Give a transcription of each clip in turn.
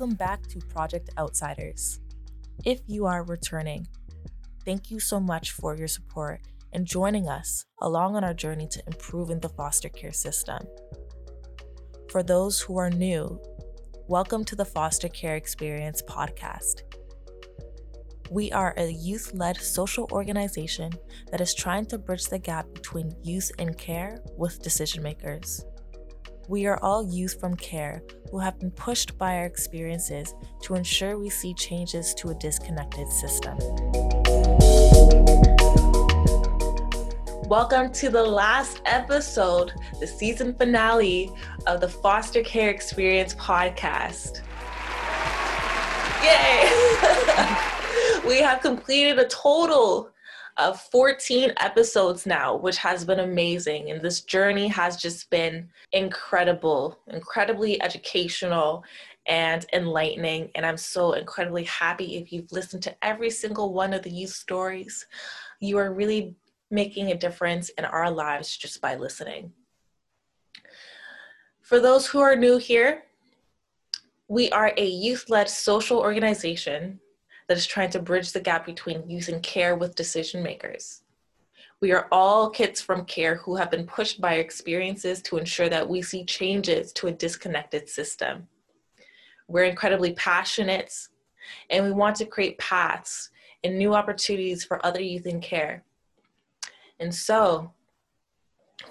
welcome back to Project Outsiders. If you are returning, thank you so much for your support and joining us along on our journey to improving the foster care system. For those who are new, welcome to the Foster Care Experience podcast. We are a youth-led social organization that is trying to bridge the gap between youth in care with decision makers. We are all youth from care who have been pushed by our experiences to ensure we see changes to a disconnected system. Welcome to the last episode, the season finale of the Foster Care Experience podcast. Yay! We have completed a total of 14 episodes now, which has been amazing. And this journey has just been incredible, incredibly educational and enlightening. And I'm so incredibly happy if you've listened to every single one of the youth stories. You are really making a difference in our lives just by listening. For those who are new here, we are a youth-led social organization that is trying to bridge the gap between youth and care with decision makers. We are all kids from care who have been pushed by experiences to ensure that we see changes to a disconnected system. We're incredibly passionate, and we want to create paths and new opportunities for other youth in care. And so,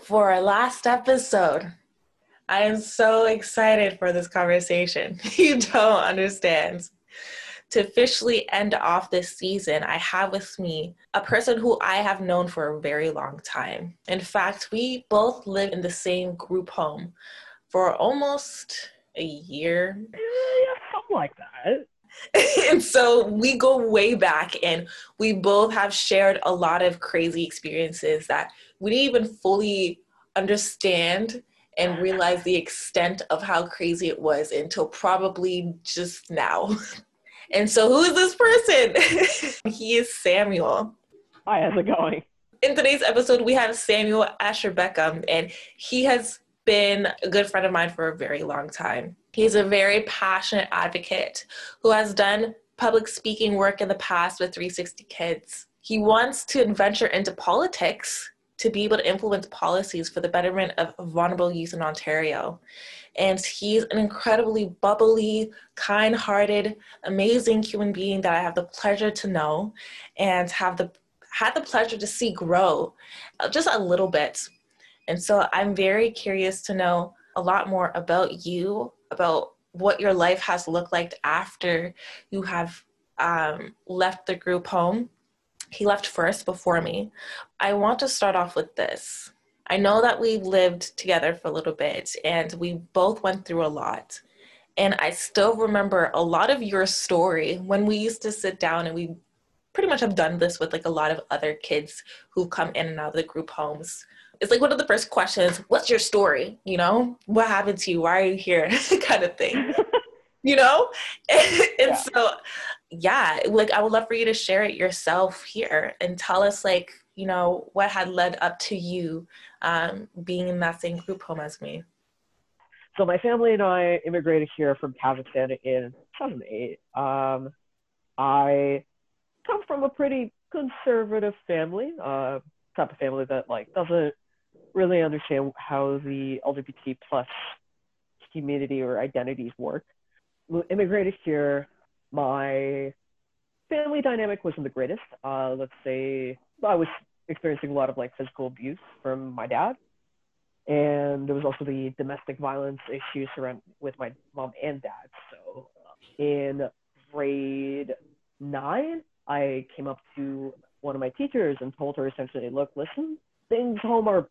for our last episode, I am so excited for this conversation. You don't understand. To officially end off this season, I have with me a person who I have known for a very long time. In fact, we both lived in the same group home for almost a year. Yeah, something like that. And so we go way back, and we both have shared a lot of crazy experiences that we didn't even fully understand and realize the extent of how crazy it was until probably just now. And so who is this person? He is Samuel. Hi, how's it going? In today's episode, we have Samuel Asher Beckham, and he has been a good friend of mine for a very long time. He's a very passionate advocate who has done public speaking work in the past with 360 Kids. He wants to venture into politics to be able to influence policies for the betterment of vulnerable youth in Ontario. And he's an incredibly bubbly, kind-hearted, amazing human being that I have the pleasure to know and had the pleasure to see grow just a little bit. And so I'm very curious to know a lot more about you, about what your life has looked like after you have left the group home. He left first before me. I want to start off with this. I know that we lived together for a little bit and we both went through a lot. And I still remember a lot of your story when we used to sit down, and we pretty much have done this with like a lot of other kids who come in and out of the group homes. It's like one of the first questions, what's your story? You know, what happened to you? Why are you here? Kind of thing, you know? And so, yeah, like I would love for you to share it yourself here and tell us, like, you know, what had led up to you being in that same group home as me. So my family and I immigrated here from Kazakhstan in 2008. I come from a pretty conservative family, type of family that like doesn't really understand how the LGBT plus community or identities work. When we immigrated here, my family dynamic wasn't the greatest. Let's say I was experiencing a lot of like physical abuse from my dad, and there was also the domestic violence issues around with my mom and dad. So in grade 9, I came up to one of my teachers and told her essentially, look, listen, things home are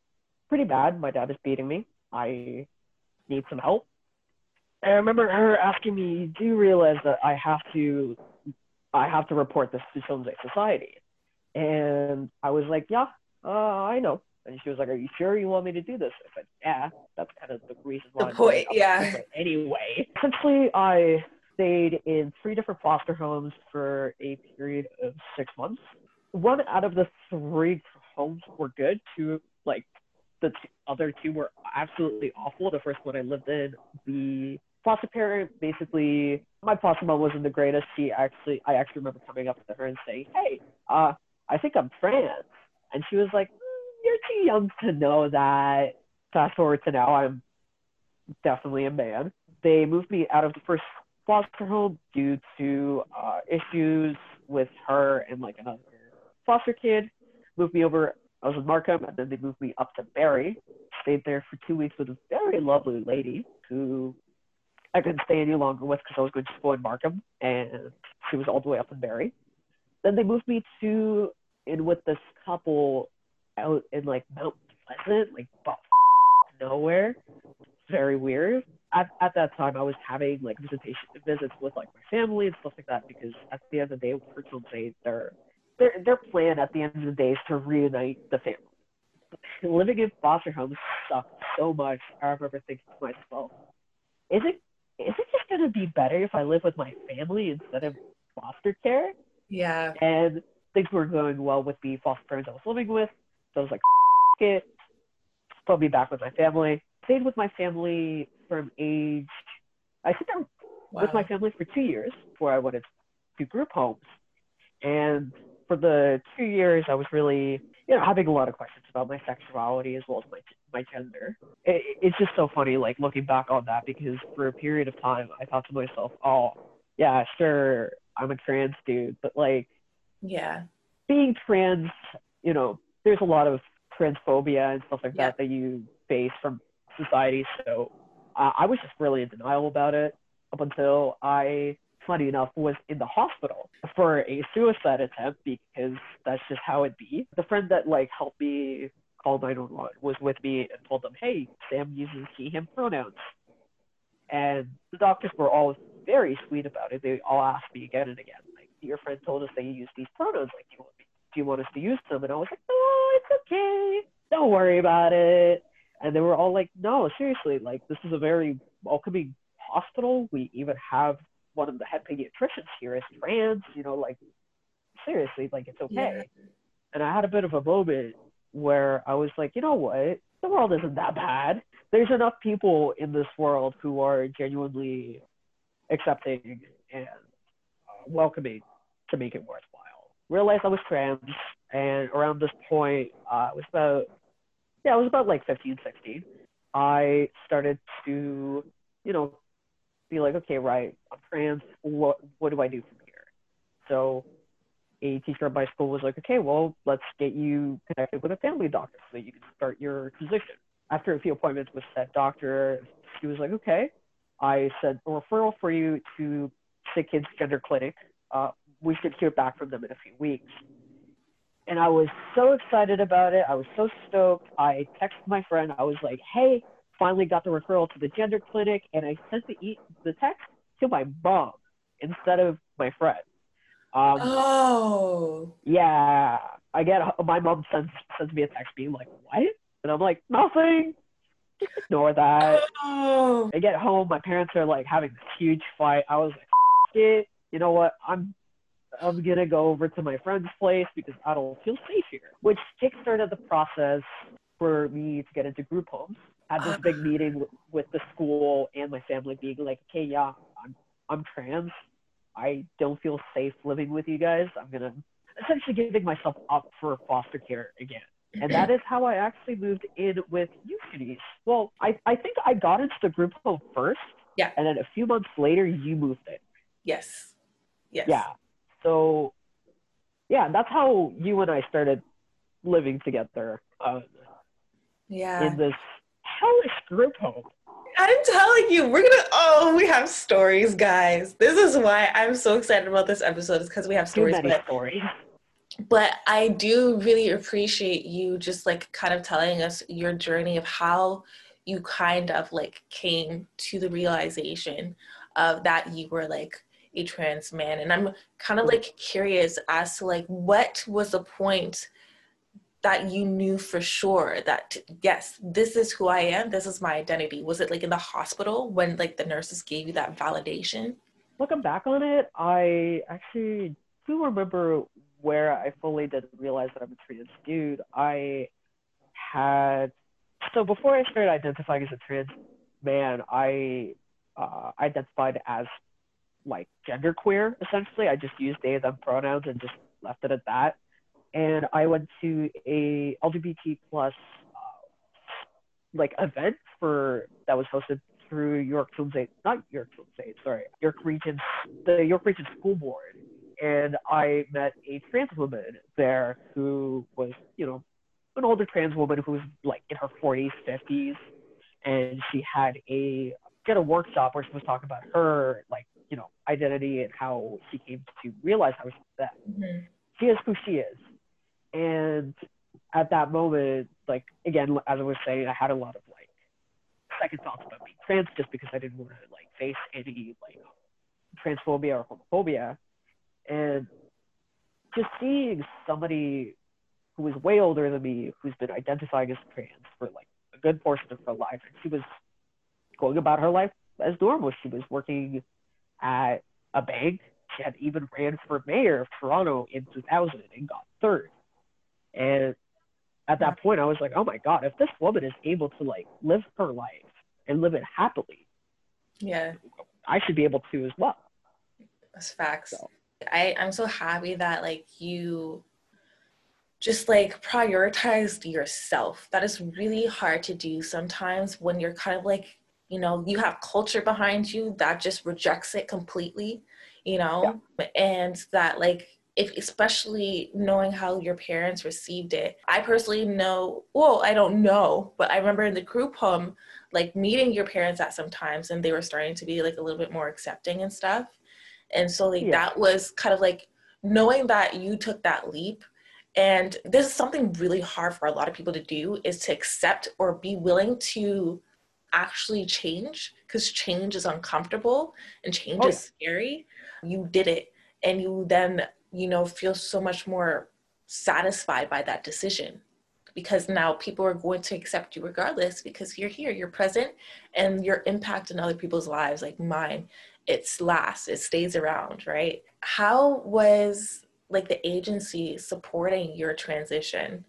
pretty bad. My dad is beating me. I need some help. I remember her asking me, you do realize that I have to report this to Children's Aid Society? And I was like, yeah, I know. And she was like, are you sure you want me to do this? I said, yeah, that's kind of the reason why. The point, yeah. Anyway, essentially, I stayed in 3 different foster homes for a period of 6 months. 1 out of the 3 homes were good. 2, like, the other 2 were absolutely awful. The first one I lived in, the foster parent, basically, my foster mom wasn't the greatest. I actually remember coming up to her and saying, hey, I think I'm trans. And she was like, you're too young to know that. Fast forward to now, I'm definitely a man. They moved me out of the first foster home due to issues with her and like another foster kid. Moved me over, I was in Markham, and then they moved me up to Barrie. Stayed there for 2 weeks with a very lovely lady who I couldn't stay any longer with because I was going to school in Markham, and she was all the way up in Barrie. Then they moved me to in with this couple out in like Mount Pleasant, like nowhere. Very weird. At that time, I was having like visits with like my family and stuff like that, because at the end of the day, for some days, their plan at the end of the day is to reunite the family. Living in foster homes sucks so much. I remember thinking to myself, is it just gonna be better if I live with my family instead of foster care? Yeah. And things were going well with the foster parents I was living with. So I was like, it. Put me back with my family. Stayed with my family from age, I think I was with my family for 2 years before I went to group homes. And for the 2 years, I was really, having a lot of questions about my sexuality as well as my gender. It's just so funny, like, looking back on that, because for a period of time, I thought to myself, oh, yeah, sure, I'm a trans dude, but, like, yeah, being trans, there's a lot of transphobia and stuff like that you face from society, so I was just really in denial about it up until I, funny enough, was in the hospital for a suicide attempt, because that's just how it be. The friend that like helped me call 911 was with me and told them, hey, Sam uses he/him pronouns. And the doctors were all very sweet about it. They all asked me again and again, like, your friend told us that you use these pronouns. Like, do you want us to use them? And I was like, no, it's okay. Don't worry about it. And they were all like, no, seriously, like, this is a very welcoming hospital. We even have one of the head pediatricians here is trans, like, seriously, like, it's okay. Yeah. And I had a bit of a moment where I was like, you know what? The world isn't that bad. There's enough people in this world who are genuinely accepting and welcoming to make it worthwhile. Realized I was trans, and around this point, I was about like 15, 16. I started to, be like, okay, right, I'm trans, what do I do from here? So a teacher at my school was like, okay, well, let's get you connected with a family doctor so that you can start your transition. After a few appointments with that doctor, she was like, okay. I said, a referral for you to Sick Kids Gender Clinic. We should hear back from them in a few weeks. And I was so excited about it. I was so stoked. I texted my friend. I was like, hey, finally got the referral to the gender clinic, and I sent the text to my mom instead of my friend. Yeah. I get my mom sends me a text being like, what? And I'm like, nothing. Just ignore that. Oh. I get home. My parents are like having this huge fight. I was like, it. You know what? I'm gonna go over to my friend's place because I don't feel safe here. Which kickstarted the process for me to get into group homes. Had this big meeting with the school and my family, being like, okay, yeah, I'm trans. I don't feel safe living with you guys. I'm gonna essentially giving myself up for foster care again. And that is how I actually moved in with Eugenies. Well, I think I got into the group home first. Yeah. And then a few months later, you moved in. Yes. Yes. Yeah. So, yeah, that's how you and I started living together. In this hellish group home. I'm telling you, we have stories, guys. This is why I'm so excited about this episode, is because we have stories. But I do really appreciate you just like kind of telling us your journey of how you kind of like came to the realization of that you were like a trans man. And I'm kind of like curious as to like, what was the point that you knew for sure that, yes, this is who I am, this is my identity? Was it like in the hospital when like the nurses gave you that validation? Looking back on it, I actually do remember where I fully didn't realize that I'm a trans dude. So before I started identifying as a trans man, I identified as like genderqueer, essentially. I just used they, them pronouns and just left it at that. And I went to a LGBT plus like event that was hosted through York Region School Board. And I met a trans woman there who was, you know, an older trans woman who was like in her 40s, 50s. And she had a workshop where she was talking about her, like, you know, identity and how she came to realize how that mm-hmm. she is who she is. And at that moment, like, again, as I was saying, I had a lot of like second thoughts about being trans just because I didn't want to like face any like transphobia or homophobia. And just seeing somebody who was way older than me, who's been identifying as trans for like a good portion of her life, and she was going about her life as normal. She was working at a bank. She had even ran for mayor of Toronto in 2000 and got third. And at that point, I was like, oh my God, if this woman is able to like live her life and live it happily, yeah, I should be able to as well. That's facts. So. I'm so happy that like you just like prioritized yourself. That is really hard to do sometimes when you're kind of like, you know, you have culture behind you that just rejects it completely, you know, yeah. And that like, if especially knowing how your parents received it. I personally know, well, I don't know, but I remember in the group home, like meeting your parents at some times, and they were starting to be like a little bit more accepting and stuff. And so like, yeah. That was kind of like knowing that you took that leap. And this is something really hard for a lot of people to do, is to accept or be willing to actually change, because change is uncomfortable and change is scary. You did it. And you then, you know, feel so much more satisfied by that decision, because now people are going to accept you regardless, because you're here, you're present, and your impact in other people's lives, like mine, it's lasts, it stays around, right? How was like the agency supporting your transition?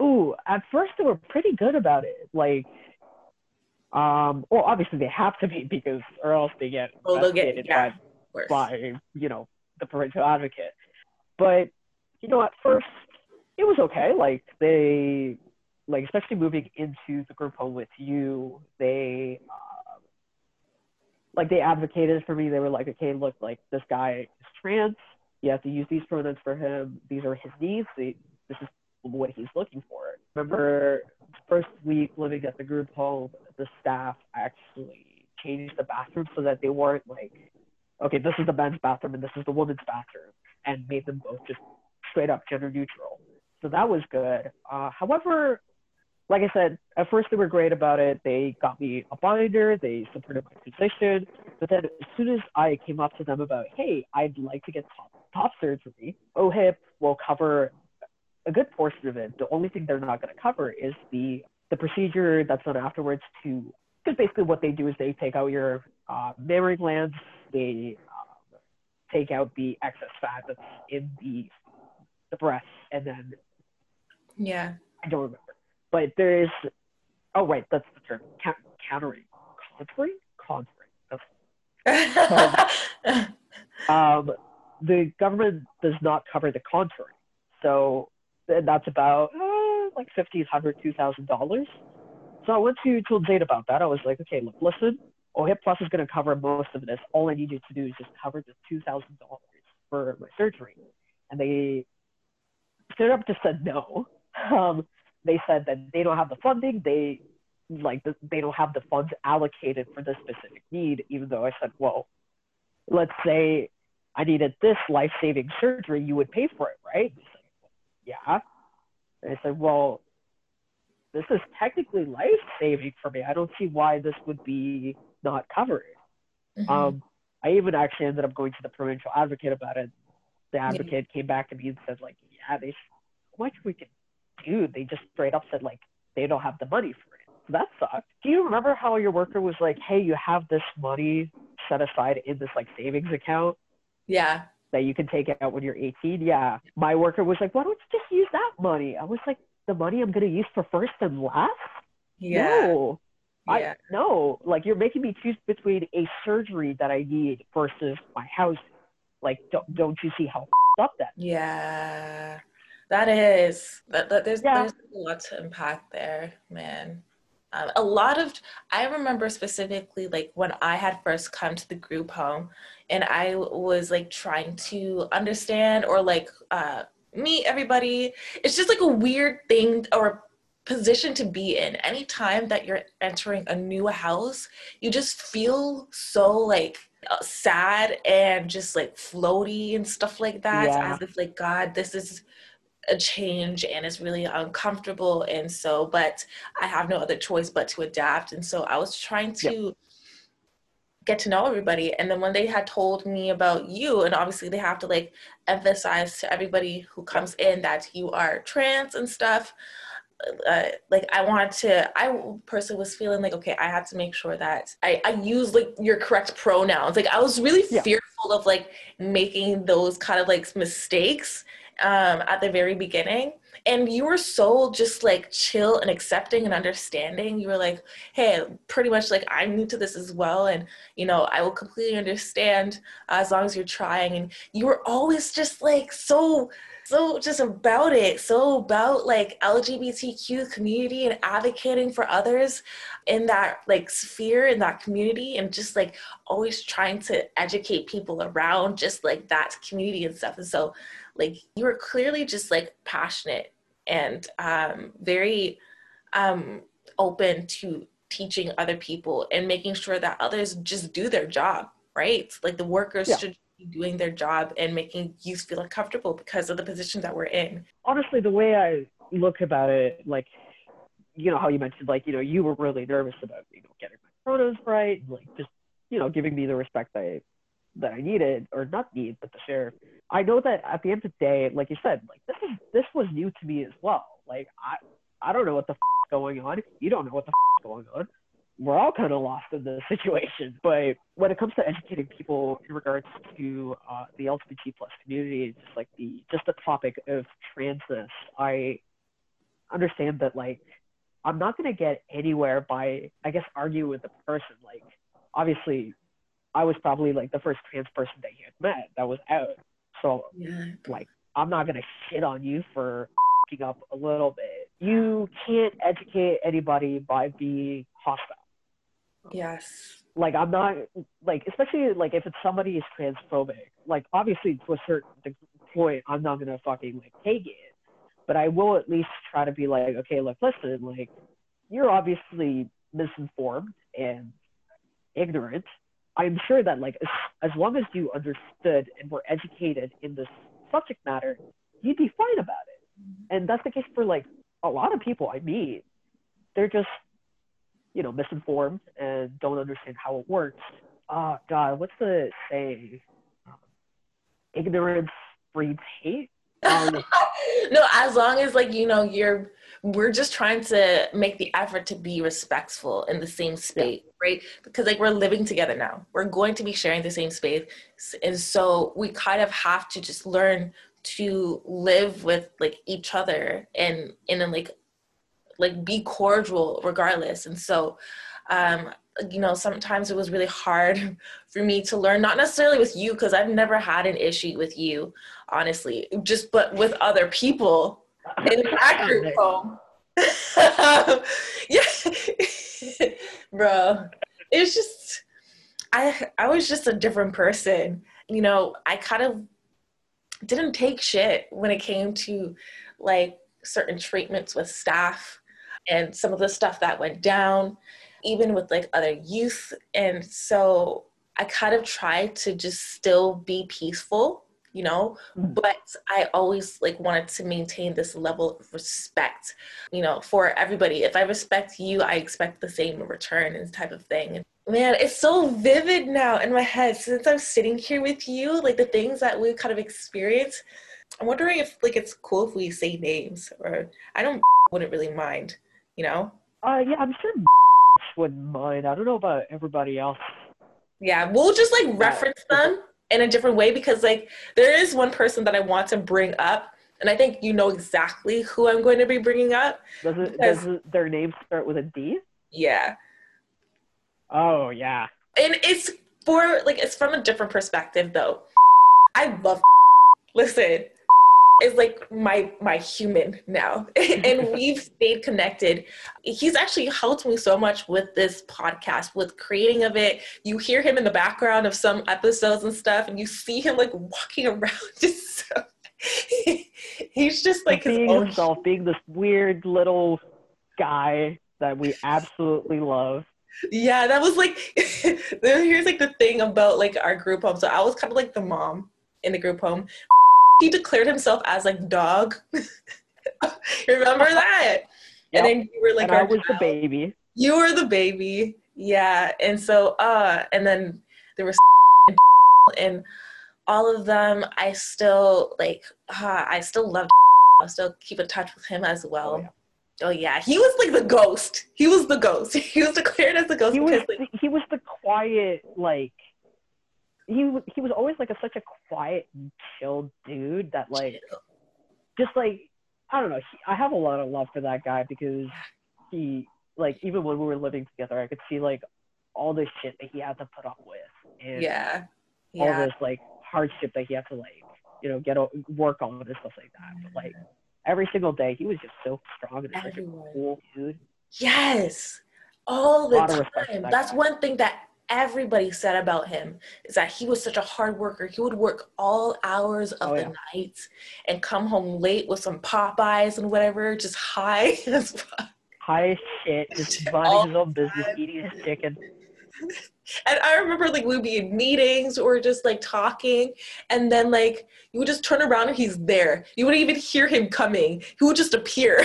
Ooh, at first they were pretty good about it. Like, well, obviously they have to be, because or else they get investigated by, you know, the parental advocate. But, you know, at first it was okay. Like they, like especially moving into the group home with you, they, like they advocated for me. They were like, okay, look, like this guy is trans. You have to use these pronouns for him. These are his needs. This is what he's looking for. Remember the first week living at the group home, the staff actually changed the bathroom so that they weren't like, okay, this is the men's bathroom and this is the women's bathroom, and made them both just straight up gender neutral. So that was good. However, like I said, at first they were great about it. They got me a binder. They supported my position. But then as soon as I came up to them about, hey, I'd like to get top surgery, OHIP will cover a good portion of it. The only thing they're not going to cover is the procedure that's done afterwards to, because basically what they do is they take out your mammary glands. They take out the excess fat that's in the breast. And then, yeah, I don't remember. But there is, oh, right, that's the term, contouring. The government does not cover the contouring. So that's about like $1,500, $2,000. So I went to Children's Aid about that. I was like, okay, look, listen, OHIP Plus is going to cover most of this. All I need you to do is just cover the $2,000 for my surgery. And they straight up just said no. They said that they don't have the funding. They don't have the funds allocated for this specific need, even though I said, well, let's say I needed this life-saving surgery, you would pay for it, right? They said, yeah. And I said, well, this is technically life-saving for me. I don't see why this would be not covered. Mm-hmm. I even actually ended up going to the provincial advocate about it. The advocate came back to me and said, like, yeah, they what we can do. They just straight up said, like, they don't have the money for it. So that sucked. Do you remember how your worker was like, hey, you have this money set aside in this, like, savings account? Yeah. That you can take out when you're 18? Yeah. My worker was like, why don't you just use that money? I was like, the money I'm going to use for first and last? Yeah. No. Yeah. No, like you're making me choose between a surgery that I need versus my house. Like, don't you see how f***ed up that is? Yeah, that is. There's a lot to unpack there, man. I remember specifically, like, when I had first come to the group home and I was, like, trying to understand or, like, meet everybody. It's just, like, a weird thing or position to be in. Anytime that you're entering a new house, you just feel so, like, sad and just, like, floaty and stuff like that. Yeah. As if, like, God, this is a change and it's really uncomfortable, and so, but I have no other choice but to adapt. And so I was trying to get to know everybody, and then when they had told me about you, and obviously they have to, like, emphasize to everybody who comes in that you are trans and stuff, I personally was feeling like, okay, I have to make sure that I use, like, your correct pronouns. Like, I was really fearful of, like, making those kind of, like, mistakes at the very beginning. And you were so just, like, chill and accepting and understanding. You were like, hey, pretty much, like, I'm new to this as well, and, you know, I will completely understand as long as you're trying. And you were always just, like, so just about it, so about, like, LGBTQ community and advocating for others in that, like, sphere, in that community, and just, like, always trying to educate people around just, like, that community and stuff. And so, like, you were clearly just, like, passionate and very open to teaching other people and making sure that others just do their job, right? Like, the workers should doing their job and making you feel uncomfortable because of the position that we're in. Honestly, the way I look about it, like, you know, how you mentioned, like, you know, you were really nervous about, you know, getting my pronouns right, like, just, you know, giving me the respect that I needed, or not need, but to share. I know that at the end of the day, like you said, like, this was new to me as well. Like, I don't know what the f***'s going on. You don't know what the f***'s going on. We're all kind of lost in this situation. But when it comes to educating people in regards to the LGBT plus community, just like the topic of transness, I understand that, like, I'm not going to get anywhere by, I guess, arguing with the person. Like, obviously, I was probably, like, the first trans person that you had met that was out. So, like, I'm not going to shit on you for f***ing up a little bit. You can't educate anybody by being hostile. Yes. Like, I'm not, like, especially, like, if it's somebody is transphobic, like, obviously to a certain point, I'm not going to fucking, like, take it, but I will at least try to be like, okay, look, listen, like, you're obviously misinformed and ignorant. I'm sure that, like, as long as you understood and were educated in this subject matter, you'd be fine about it. Mm-hmm. And that's the case for, like, a lot of people I meet. They're just, you know, misinformed and don't understand how it works. God, what's the saying? Ignorance breeds hate. No, as long as, like, you know, we're just trying to make the effort to be respectful in the same space, right? Because, like, we're living together now. We're going to be sharing the same space. And so we kind of have to just learn to live with, like, each other and then, like be cordial regardless. And so, you know, sometimes it was really hard for me to learn, not necessarily with you, because I've never had an issue with you, honestly, just, but with other people in that group home. Yeah, bro, it's just, I was just a different person. You know, I kind of didn't take shit when it came to, like, certain treatments with staff and some of the stuff that went down, even with, like, other youth. And so I kind of tried to just still be peaceful, you know, but I always, like, wanted to maintain this level of respect, you know, for everybody. If I respect you, I expect the same in return, and type of thing. And man, it's so vivid now in my head since I'm sitting here with you, like, the things that we kind of experienced. I'm wondering if, like, it's cool if we say names, or wouldn't really mind, you know? Yeah, I'm sure wouldn't mind. I don't know about everybody else. Yeah, we'll just, like, reference them in a different way, because, like, there is one person that I want to bring up, and I think you know exactly who I'm going to be bringing up. Does their name start with a D? Yeah. Oh, yeah. And it's for, like, it's from a different perspective, though. I love Listen, is like my human now. And we've stayed connected. He's actually helped me so much with this podcast, with creating of it. You hear him in the background of some episodes and stuff, and you see him like walking around just so he's just like being himself, being this weird little guy that we absolutely love. Yeah, that was like here's like the thing about like our group home. So I was kind of like the mom in the group home. He declared himself as like dog. Remember that? Yep. And then you were like, I was the baby. You were the baby. Yeah. And so, and then there was and all of them. I still like, I still loved. I'll still keep in touch with him as well. Oh yeah. Oh yeah, he was like the ghost. He was the ghost. He was declared as the ghost. He was the quiet, like, he was always like such a quiet, chill dude that like, just like, I don't know. I have a lot of love for that guy because he like, even when we were living together, I could see like all this shit that he had to put up with. And all this like hardship that he had to like, you know, work on and stuff like that. But like every single day, he was just so strong and such a cool dude. Yes, all the time. That's one thing that everybody said about him is that he was such a hard worker. He would work all hours of the night and come home late with some Popeyes and whatever, just high as fuck. High as shit, just minding his own business, eating his chicken. And I remember like we'd be in meetings or just like talking, and then like you would just turn around and he's there. You wouldn't even hear him coming. He would just appear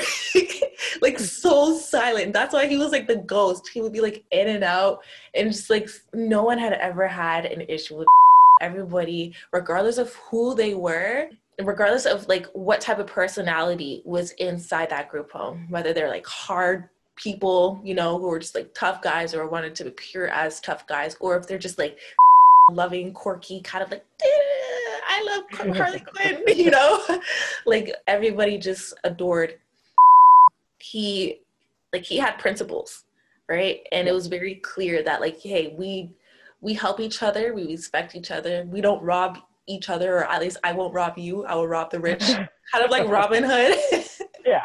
like so silent. That's why he was like the ghost. He would be like in and out, and just like no one had ever had an issue with everybody, regardless of who they were, regardless of like what type of personality was inside that group home, whether they're like hard people, you know, who are just like tough guys or wanted to appear as tough guys, or if they're just like loving, quirky, kind of like, I love Harley Quinn, you know, like everybody just adored. He had principles, right? And it was very clear that like, hey, we help each other, we respect each other, we don't rob each other, or at least I won't rob you, I will rob the rich, kind of like Robin Hood. Yeah.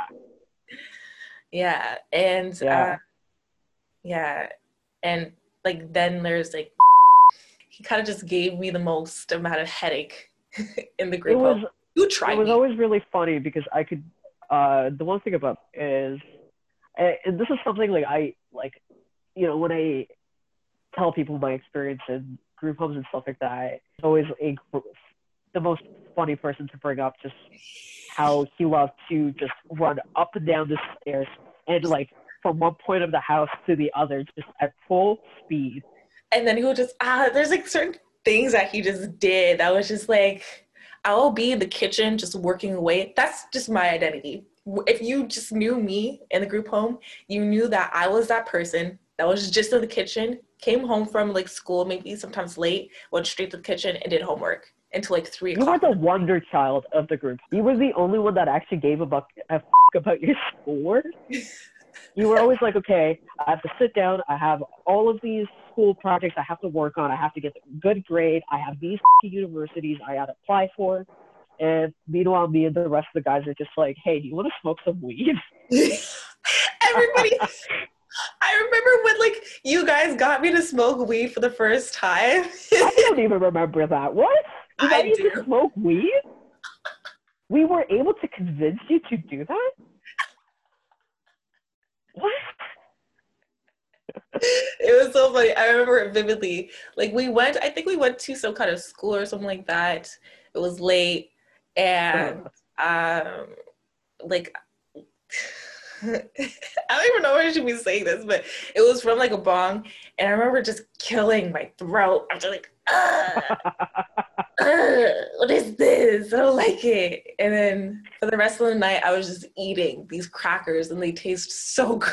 Yeah, and and like then there's like he kind of just gave me the most amount of headache in the group. It was always really funny because I could. The one thing about is, and this is something like I like, you know, when I tell people my experience in group homes and stuff like that, it's always the most funny person to bring up, just how he loved to just run up and down the stairs and like from one point of the house to the other just at full speed. And then he would just there's like certain things that he just did that was just like, I'll be in the kitchen just working away. That's just my identity. If you just knew me in the group home, you knew that I was that person that was just in the kitchen, came home from like school, maybe sometimes late, went straight to the kitchen and did homework until like 3 o'clock. You were the wonder child of the group. You were the only one that actually gave about your schoolwork. You were always like, okay, I have to sit down. I have all of these school projects I have to work on. I have to get a good grade. I have these universities I got to apply for. And meanwhile, me and the rest of the guys are just like, hey, do you want to smoke some weed? Everybody, I remember when like you guys got me to smoke weed for the first time. I don't even remember that. What? I used to smoke weed? We were able to convince you to do that? What? It was so funny. I remember it vividly. Like I think we went to some kind of school or something like that. It was late and like I don't even know why I should be saying this, but it was from like a bong, and I remember just killing my throat. I'm just like, what is this? I don't like it. And then for the rest of the night, I was just eating these crackers, and they taste so good.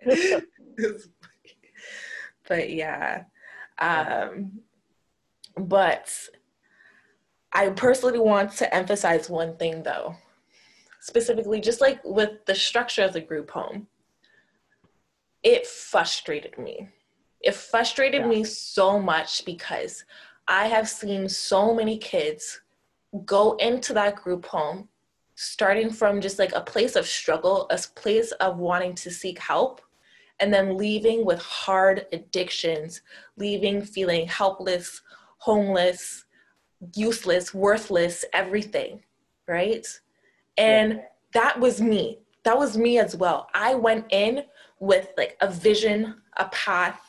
It was funny. But yeah, but I personally want to emphasize one thing though. Specifically, just like with the structure of the group home, it frustrated me. It frustrated me so much because I have seen so many kids go into that group home, starting from just like a place of struggle, a place of wanting to seek help, and then leaving with hard addictions, leaving feeling helpless, homeless, useless, worthless, everything, right? And that was me. That was me as well. I went in with like a vision, a path,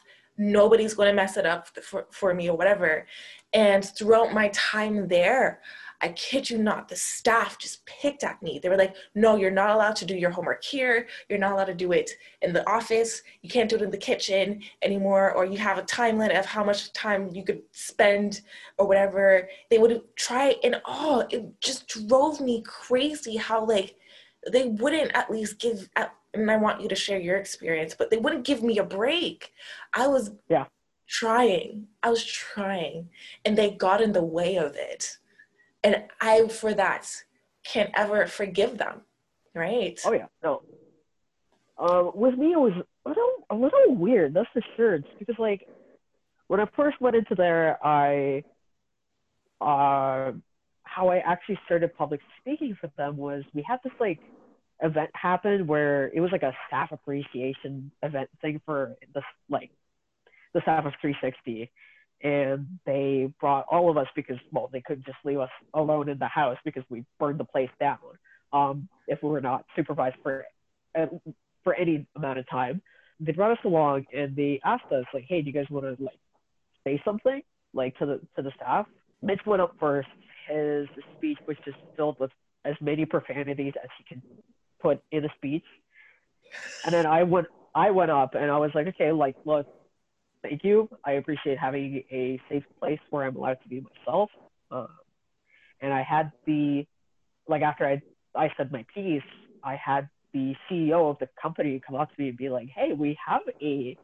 nobody's going to mess it up for me or whatever. And throughout my time there, I kid you not, the staff just picked at me. They were like, no, you're not allowed to do your homework here. You're not allowed to do it in the office. You can't do it in the kitchen anymore, or you have a time limit of how much time you could spend or whatever. They would try and it just drove me crazy how like they wouldn't at least give, and I want you to share your experience, but they wouldn't give me a break. I was trying. I was trying, and they got in the way of it. And I, for that, can't ever forgive them, right? Oh, yeah. No. With me, it was a little weird, that's for sure. Because, like, when I first went into there, how I actually started public speaking for them was we had this, like, event happen where it was, like, a staff appreciation event thing for, the staff of 360. And they brought all of us because, well, they couldn't just leave us alone in the house because we burned the place down if we were not supervised for any amount of time. They brought us along and they asked us, like, hey, do you guys want to, like, say something, like, to the staff? Mitch went up first. His speech was just filled with as many profanities as he could put in a speech. And then I went up and I was like, okay, like, look, thank you. I appreciate having a safe place where I'm allowed to be myself. And I had after I said my piece, I had the CEO of the company come up to me and be like, hey, we have a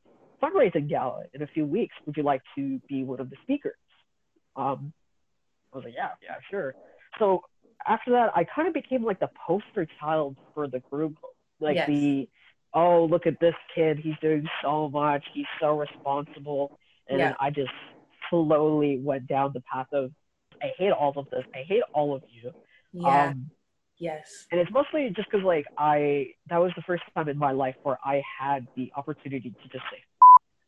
fundraising gala in a few weeks. Would you like to be one of the speakers? I was like, yeah, sure. So after that, I kind of became like the poster child for the group. Like oh, look at this kid. He's doing so much. He's so responsible. And then I just slowly went down the path of, I hate all of this. I hate all of you. Yeah. Yes. And it's mostly just because, like, that was the first time in my life where I had the opportunity to just say,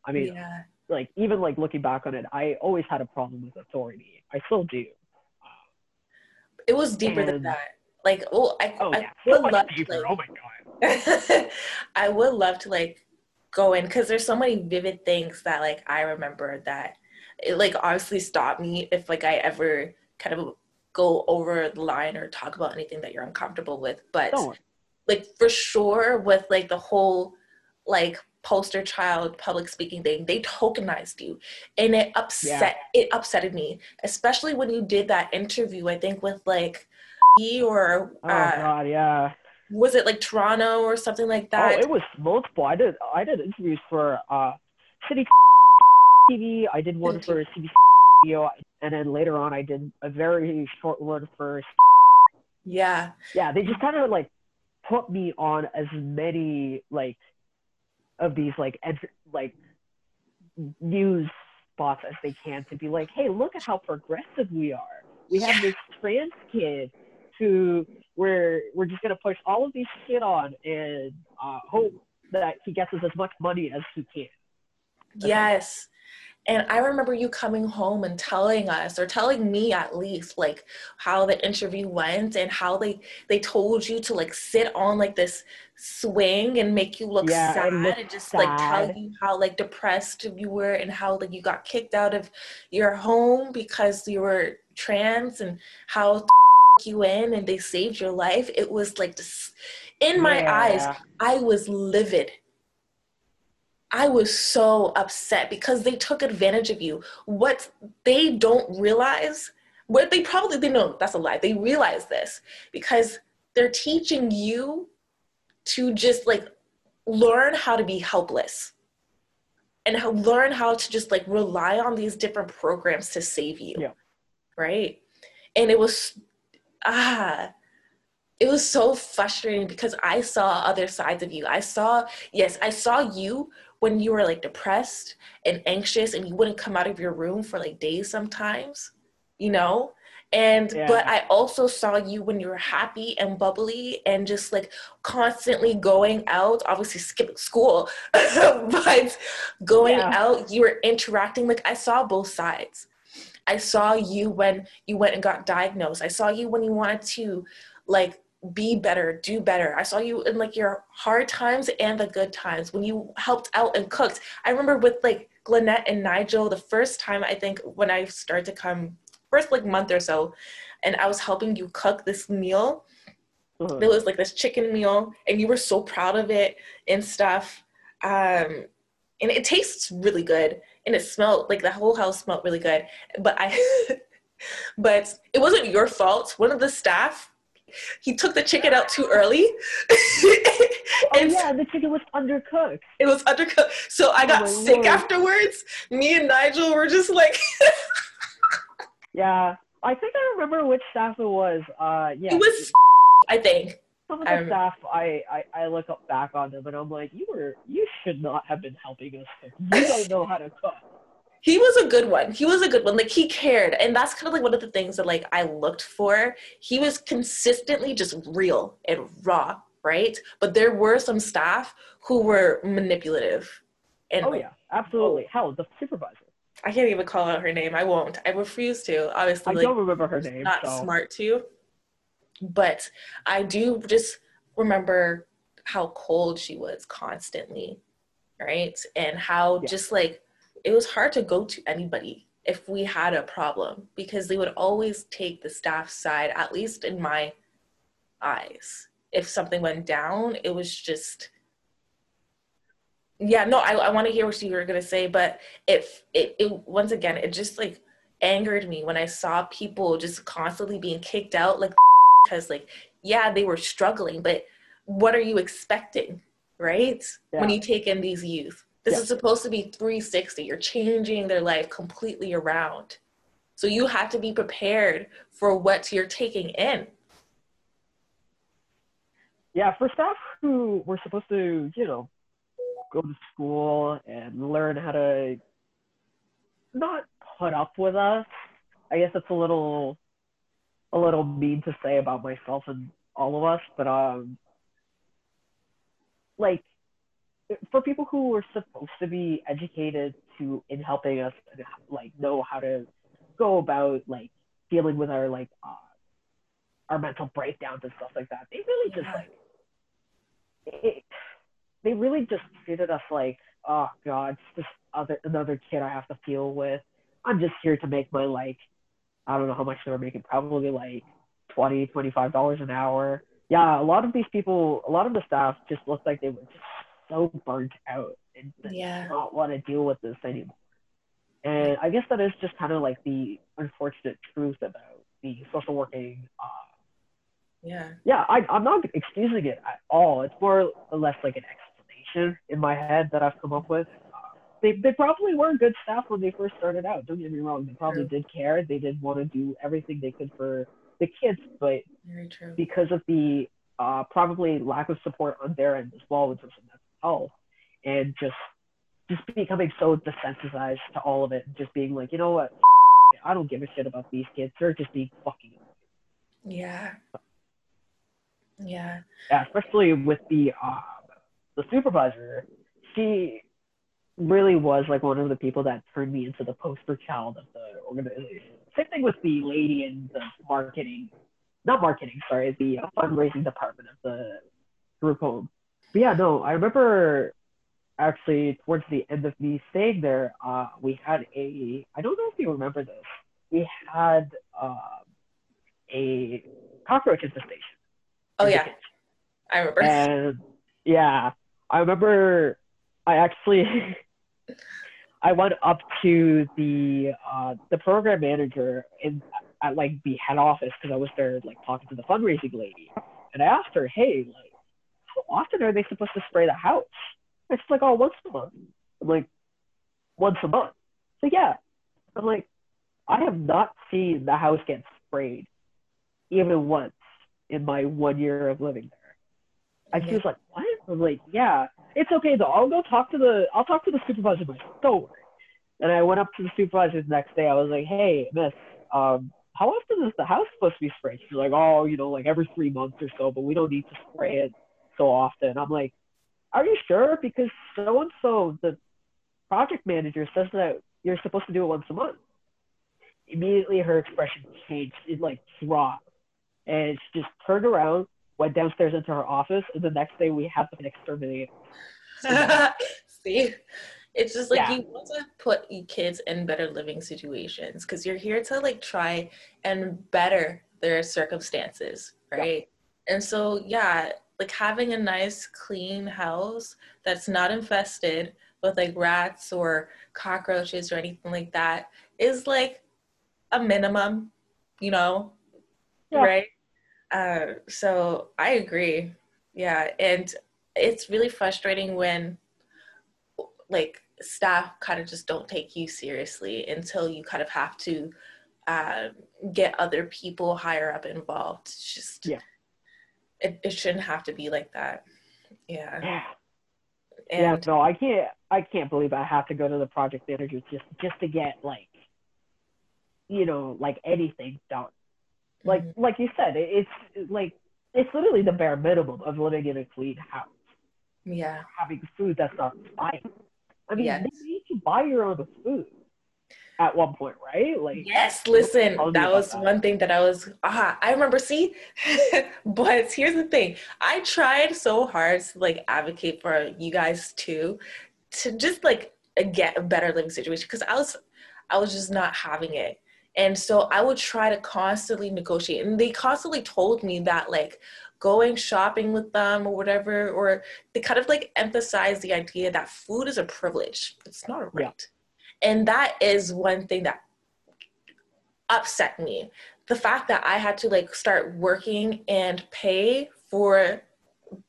I mean, like, even, like, looking back on it, I always had a problem with authority. I still do. It was deeper than that. Like, oh, I would love to, oh my God. I would love to, like, go in, because there's so many vivid things that, like, I remember that it, like, obviously stopped me if, like, I ever kind of go over the line or talk about anything that you're uncomfortable with. But, like, for sure with, like, the whole, like, poster child public speaking thing, they tokenized you, and it upset me, especially when you did that interview, I think, with, like, or was it like Toronto or something like that? Oh, it was multiple. I did interviews for City TV. I did one for CBC Radio, and then later on I did a very short one for they just kind of, like, put me on as many, like, of these, like, like, news spots as they can to be like, hey, look at how progressive we are. We have this trans kid who we're just going to push all of these shit on and hope that he gets us as much money as he can. Yes. And I remember you coming home and telling us, or telling me at least, like, how the interview went and how they told you to, like, sit on, like, this swing and make you look sad and just sad. Like, tell you how, like, depressed you were and how, like, you got kicked out of your home because you were trans and how you in, and they saved your life. It was like this, in my eyes, I was livid. I was so upset because they took advantage of you. What they don't realize, what they probably, they know that's a lie. They realize this because they're teaching you to just, like, learn how to be helpless and learn how to just, like, rely on these different programs to save you. Yeah. Right. And it was, it was so frustrating because I saw other sides of you. I saw you when you were like depressed and anxious and you wouldn't come out of your room for like days sometimes, you know? And, yeah. But I also saw you when you were happy and bubbly and just like constantly going out, obviously skipping school, but going out, you were interacting. Like I saw both sides. I saw you when you went and got diagnosed. I saw you when you wanted to like be better, do better. I saw you in like your hard times and the good times when you helped out and cooked. I remember with like Glenette and Nigel, the first time, I think when I started to come first like month or so, and I was helping you cook this meal. Mm-hmm. It was like this chicken meal and you were so proud of it and stuff. And it tastes really good and it smelled like the whole house smelled really good, but it wasn't your fault. One of the staff, he took the chicken out too early. The chicken was undercooked. It was undercooked. So I got sick afterwards. Me and Nigel were just like... Yeah. I think I remember which staff it was. It was, I think. Some of the staff I look up back on them and I'm like, you should not have been helping us cook. You don't know how to cook. He was a good one. Like he cared. And that's kind of like one of the things that like I looked for. He was consistently just real and raw, right? But there were some staff who were manipulative. And absolutely. Hell, the supervisor. I can't even call out her name. I won't. I refuse to. Obviously, I don't remember her name. Smart to. But I do just remember how cold she was constantly, right? And how just like, it was hard to go to anybody if we had a problem because they would always take the staff side, at least in my eyes. If something went down, it was just, I want to hear what you were going to say, but once again, it just like angered me when I saw people just constantly being kicked out, like, because like, they were struggling, but what are you expecting, right? Yeah. When you take in these youth. This is supposed to be 360. You're changing their life completely around. So you have to be prepared for what you're taking in. Yeah, for staff who were supposed to, go to school and learn how to not put up with us. I guess it's a little mean to say about myself and all of us, but for people who were supposed to be educated in helping us, like know how to go about like dealing with our like our mental breakdowns and stuff like that, they really just treated us like, oh God, it's just another kid I have to deal with. I'm just here to make my like, I don't know how much they were making, probably like $20, $25 an hour. Yeah, a lot of the staff just looked like they were just so burnt out and did not want to deal with this anymore. And I guess that is just kind of like the unfortunate truth about the social working. I'm not excusing it at all. It's more or less like an explanation in my head that I've come up with. They probably were good staff when they first started out. Don't get me wrong. They probably did care. They did want to do everything they could for the kids, but because of the probably lack of support on their end as well in terms of mental health and just becoming so desensitized to all of it and just being like, you know what, I don't give a shit about these kids. They're just being fucking. Yeah, especially with the supervisor. She really was like one of the people that turned me into the poster child of the organization. Same thing with the lady in the the fundraising department of the group home. But I remember actually towards the end of me staying there, we had I don't know if you remember this, we had a cockroach infestation. Oh yeah, I remember. And I remember I went up to the program manager at like the head office because I was there like talking to the fundraising lady, and I asked her, "Hey, like, how often are they supposed to spray the house?" And she's like, "Oh, once a month." I'm like, "Once a month?" So I'm like, I have not seen the house get sprayed even once in my 1 year of living there. And she was like, what? I was like, yeah, it's okay though. I'll talk to the supervisor myself. Don't worry. And I went up to the supervisor the next day. I was like, hey, miss, how often is the house supposed to be sprayed? She's like, oh, like every 3 months or so, but we don't need to spray it so often. I'm like, are you sure? Because so-and-so, the project manager, says that you're supposed to do it once a month. Immediately her expression changed. It like dropped. And she just turned around, went downstairs into her office, and the next day we have to exterminate. See? It's just like, you want to put kids in better living situations because you're here to like try and better their circumstances, right? Yeah. And so, like having a nice clean house that's not infested with like rats or cockroaches or anything like that is like a minimum, right? So I agree. Yeah. And it's really frustrating when like staff kind of just don't take you seriously until you kind of have to get other people higher up involved. It's just, it shouldn't have to be like that. Yeah. And no, I can't believe I have to go to the project manager just to get like, like anything done. Like, like you said, it's like, it's literally the bare minimum of living in a clean house. Yeah. Having food that's not buying. I mean, you need to buy your own food at one point, right? Like, yes, listen, that was one thing that I was, I remember, see? But here's the thing. I tried so hard to, like, advocate for you guys, too, to just, like, get a better living situation because I was just not having it. And so I would try to constantly negotiate. And they constantly told me that, like, going shopping with them or whatever, or they kind of like emphasize the idea that food is a privilege. It's not a right. Yeah. And that is one thing that upset me. The fact that I had to like start working and pay for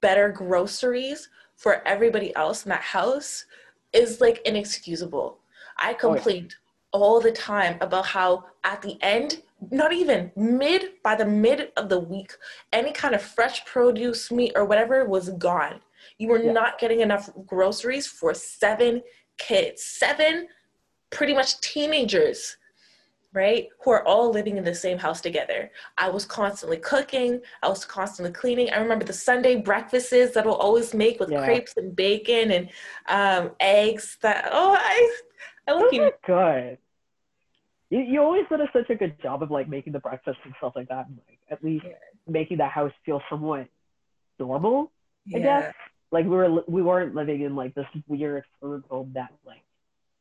better groceries for everybody else in that house is like inexcusable. I complained all the time about how at the end, not even by the mid of the week, any kind of fresh produce, meat or whatever was gone. You were not getting enough groceries for 7 kids, 7 pretty much teenagers, right? Who are all living in the same house together. I was constantly cooking. I was constantly cleaning. I remember the Sunday breakfasts that I'll always make with crepes and bacon and eggs that, I look you. Good. You always did such a good job of like making the breakfast and stuff like that, and like at least making the house feel somewhat normal. I guess like we weren't living in like this weird food home that like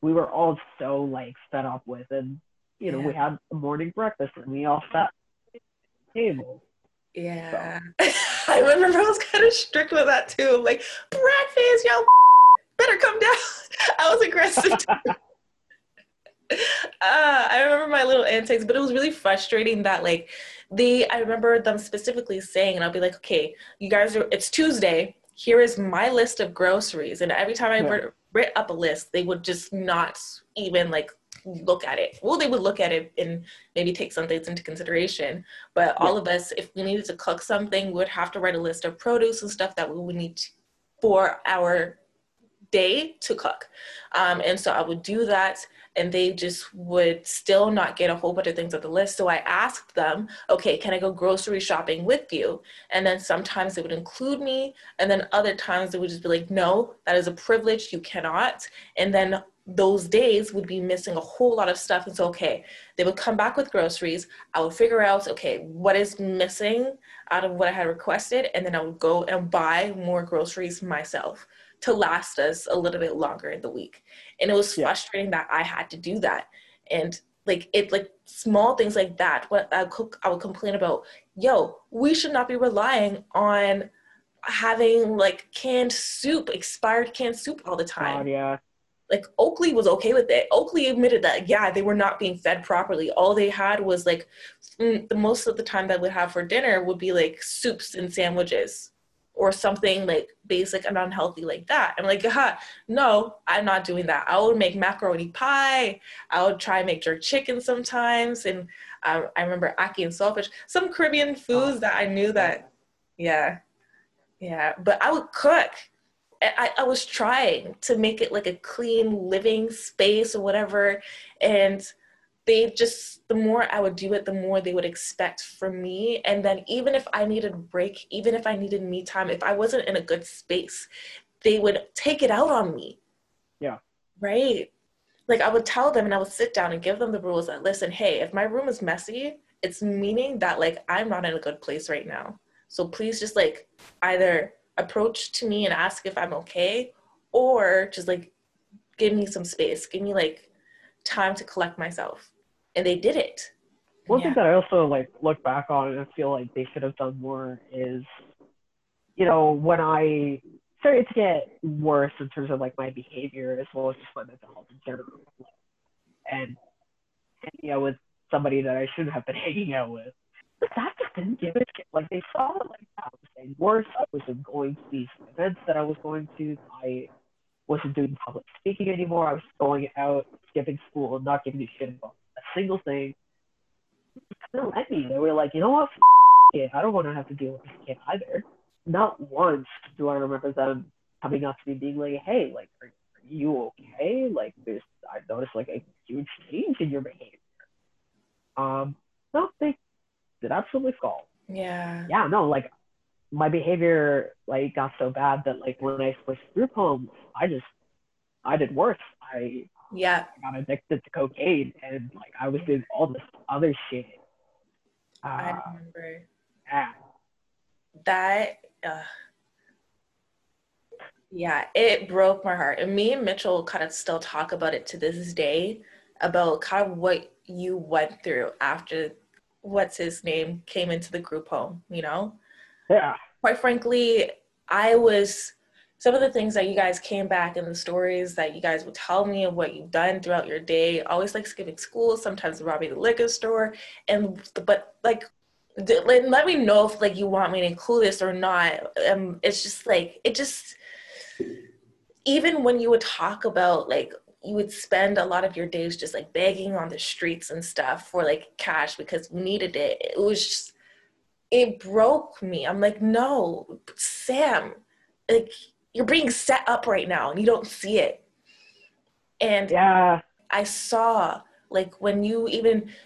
we were all so like fed up with, and we had a morning breakfast and we all sat at the table. Yeah, so. I remember I was kind of strict with that too. Like breakfast, y'all better come down. I was aggressive too. I remember my little antics, but it was really frustrating that like I remember them specifically saying, and I'll be like, okay, you guys it's Tuesday. Here is my list of groceries. And every time I wrote up a list, they would just not even like look at it. Well, they would look at it and maybe take some things into consideration. But all of us, if we needed to cook something, we would have to write a list of produce and stuff that we would need for our day to cook. And so I would do that. And they just would still not get a whole bunch of things on the list. So I asked them, okay, can I go grocery shopping with you? And then sometimes they would include me. And then other times they would just be like, no, that is a privilege. You cannot. And then those days would be missing a whole lot of stuff. And so, okay, they would come back with groceries. I would figure out, okay, what is missing out of what I had requested? And then I would go and buy more groceries myself to last us a little bit longer in the week. And it was frustrating that I had to do that. And like, small things like that, what I would complain about, we should not be relying on having like expired canned soup all the time. Oh, yeah. Like Oakley was okay with it. Oakley admitted that, they were not being fed properly. All they had was like, the most of the time that I would have for dinner would be like soups and sandwiches, or something like basic and unhealthy like that. I'm like, no, I'm not doing that. I would make macaroni pie. I would try and make jerk chicken sometimes. And I remember ackee and saltfish, some Caribbean foods that I knew that, yeah. But I would cook. I was trying to make it like a clean living space or whatever. And they just, the more I would do it, the more they would expect from me. And then even if I needed a break, even if I needed me time, if I wasn't in a good space, they would take it out on me. Yeah. Right. Like I would tell them and I would sit down and give them the rules that, listen, hey, if my room is messy, it's meaning that like I'm not in a good place right now. So please just like either approach to me and ask if I'm okay, or just like give me some space, give me like time to collect myself. And they did it. One thing that I also like look back on and I feel like they should have done more is, you know, when I started to get worse in terms of like my behavior as well as just my mental health in general, and hanging out with somebody that I shouldn't have been hanging out with, but that just didn't give a shit. Like they saw that like I was getting worse. I wasn't going to these events that I was going to. I wasn't doing public speaking anymore. I was going out, skipping school, not giving a shit about a single thing. They didn't let me. They were like, you know what, it. I don't want to have to deal with this kid either. Not once do I remember them coming up to me being like, hey, like, are you okay? Like, I noticed like a huge change in your behavior. No, they did absolutely fall. Yeah, no, like my behavior like got so bad that like when I switched group homes, I did worse. I got addicted to cocaine and like I was doing all this other shit. I remember. Yeah. That, it broke my heart. And me and Mitchell kind of still talk about it to this day, about kind of what you went through after what's his name came into the group home, you know? Yeah. Quite frankly, some of the things that you guys came back and the stories that you guys would tell me of what you've done throughout your day, always like skipping school, sometimes robbing the liquor store, but like, let me know if like you want me to include this or not. It's just like, even when you would talk about like, you would spend a lot of your days just like begging on the streets and stuff for like cash because we needed it. It was just, it broke me. I'm like, no, Sam, like you're being set up right now and you don't see it. And yeah, I saw like when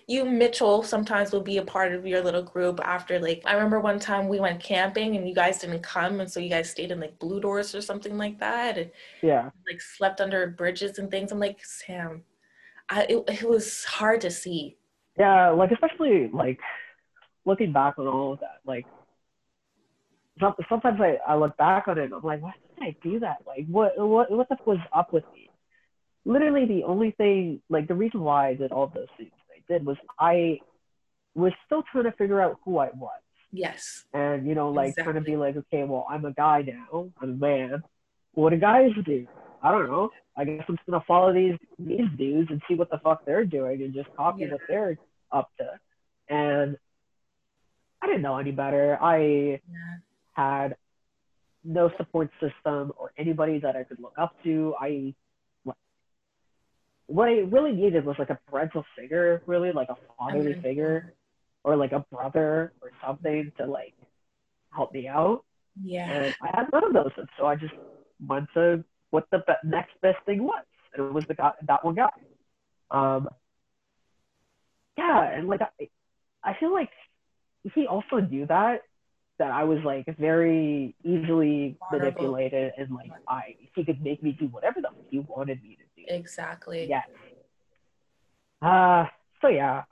Mitchell sometimes will be a part of your little group after, like, I remember one time we went camping and you guys didn't come. And so you guys stayed in like Blue Doors or something like that. And, like slept under bridges and things. I'm like, Sam, it was hard to see. Yeah. Like, especially like looking back on all of that, like sometimes I look back on it and I'm like, why did I do that? Like what the fuck was up with me? Literally the only thing, like the reason why I did all those things I did was I was still trying to figure out who I was. Yes. And, you know, like exactly. Trying to be like, okay, well, I'm a guy now. I'm a man. What do guys do? I don't know. I guess I'm just going to follow these dudes and see what the fuck they're doing and just copy what they're up to. And I didn't know any better. I had no support system or anybody that I could look up to. What I really needed was like a parental figure, really, like a fatherly figure or like a brother or something to like help me out. Yeah. And I had none of those. And so I just went to what the next best thing was. And it was that one guy. And like, I feel like he also knew that I was like very easily manipulated and like he could make me do whatever the fuck he wanted me to do. Exactly. Yes. So yeah,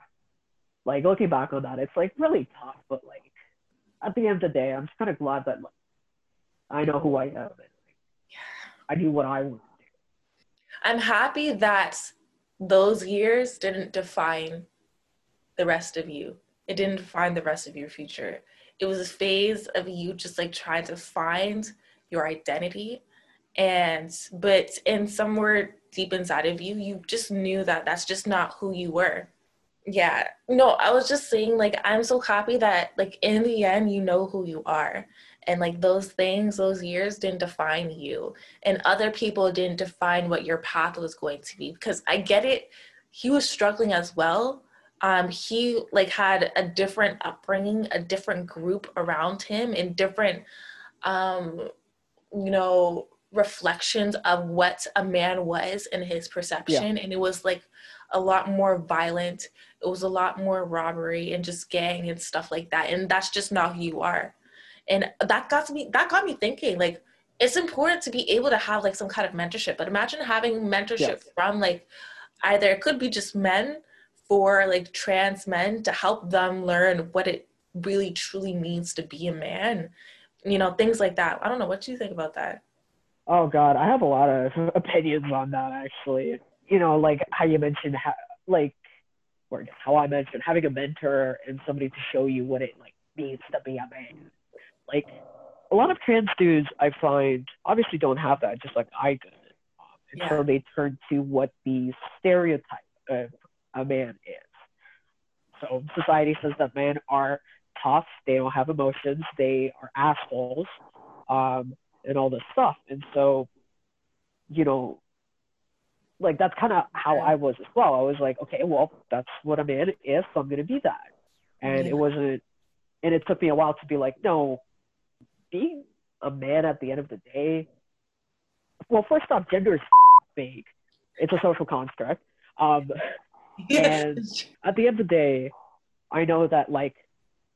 like looking back on that, it's like really tough, but like at the end of the day, I'm just kind of glad that like I know who I am and I do what I want to do. I'm happy that those years didn't define the rest of you. It didn't define the rest of your future. It was a phase of you just like trying to find your identity, but in somewhere deep inside of you, you just knew that that's just not who you were. Yeah. No, I was just saying like, I'm so happy that like in the end, you know who you are. And like those years didn't define you, and other people didn't define what your path was going to be, because I get it. He was struggling as well, he like had a different upbringing, a different group around him, and different, you know, reflections of what a man was in his perception. Yeah. And it was like a lot more violent. It was a lot more robbery and just gang and stuff like that. And that's just not who you are. And that got me thinking, like, it's important to be able to have like some kind of mentorship, but imagine having mentorship from like either, it could be just men, for like trans men, to help them learn what it really truly means to be a man, you know, things like that. I don't know. What do you think about that? Oh God, I have a lot of opinions on that actually. You know, like how you mentioned, how I mentioned having a mentor and somebody to show you what it like means to be a man. Like, a lot of trans dudes, I find, obviously don't have that, just like I did, until they turn to what the stereotype of a man is. So society says that men are tough, they don't have emotions, they are assholes, and all this stuff. And so, you know, like that's kind of how I was as well. I was like, okay, well, that's what a man is, so I'm going to be that. And it wasn't, and it took me a while to be like, no, being a man at the end of the day, well, first off, gender is fake. It's a social construct. And at the end of the day, I know that, like,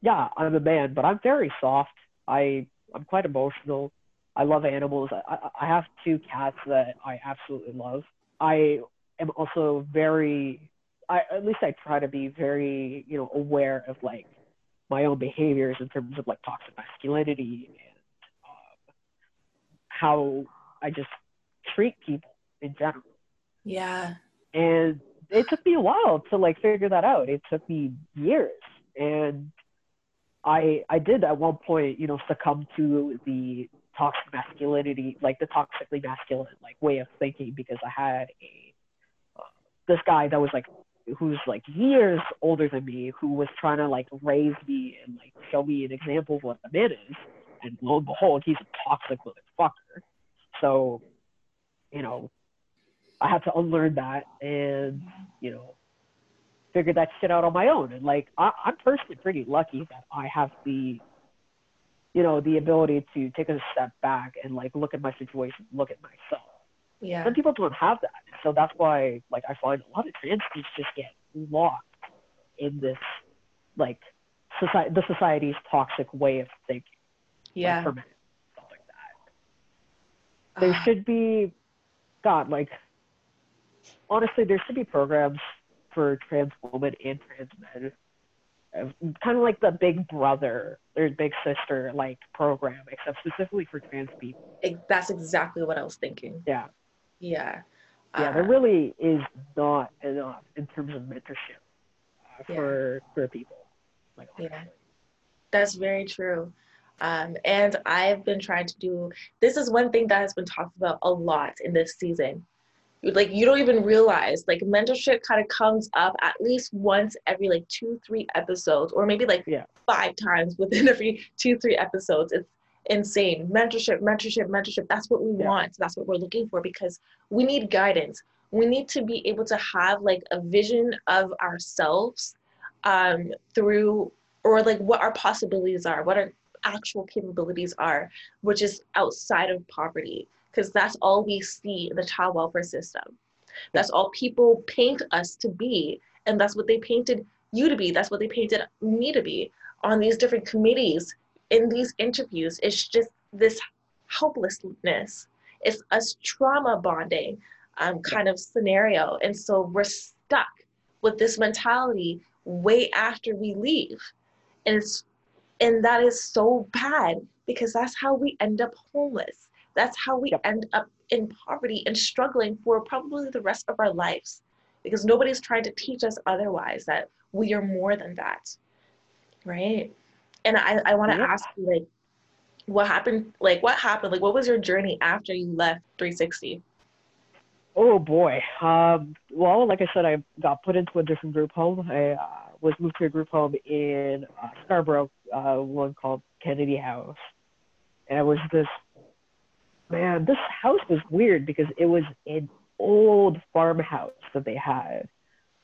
yeah, I'm a man, but I'm very soft. I'm quite emotional. I love animals. I have 2 cats that I absolutely love. I am also at least I try to be very, you know, aware of, like, my own behaviors in terms of like toxic masculinity and how I just treat people in general. Yeah. And it took me a while to like figure that out. It took me years. And I did at one point, you know, succumb to the toxic masculinity, like the toxically masculine like way of thinking, because I had this guy that was like, who's like years older than me, who was trying to like raise me and like show me an example of what a man is, and lo and behold, he's a toxic motherfucker. So, you know, I had to unlearn that and, you know, figure that shit out on my own. And like, I'm personally pretty lucky that I have the, you know, the ability to take a step back and like look at my situation, look at myself. Yeah. Some people don't have that. So that's why, like, I find a lot of trans kids just get locked in this, like, the society's toxic way of thinking. Yeah. Like, for men, stuff like that. There should be, God, like, honestly, there should be programs for trans women and trans men. Kind of like the Big Brother or Big Sister, like, program, except specifically for trans people. That's exactly what I was thinking. Yeah. Yeah. Yeah, there really is not enough in terms of mentorship for people. Like, that's very true. And I've been trying to do, this is one thing that has been talked about a lot in this season. Like, you don't even realize, like, mentorship kind of comes up at least once every, like, 2-3 episodes, or maybe, like, 5 times within every 2-3 episodes. It's insane. Mentorship. That's what we want. That's what we're looking for, because we need guidance. We need to be able to have, like, a vision of ourselves through, or, like, what our possibilities are, what our actual capabilities are, which is outside of poverty. Because that's all we see in the child welfare system. That's all people paint us to be. And that's what they painted you to be. That's what they painted me to be on these different committees, in these interviews. It's just this helplessness. It's us trauma bonding kind of scenario. And so we're stuck with this mentality way after we leave. And that is so bad, because that's how we end up homeless. That's how we end up in poverty and struggling for probably the rest of our lives, because nobody's trying to teach us otherwise, that we are more than that, right? And I want to ask you, like, what happened? Like, what was your journey after you left 360? Oh boy. Well, like I said, I got put into a different group home. I was moved to a group home in Scarborough, one called Kennedy House. And it was this, man, this house was weird, because it was an old farmhouse that they had.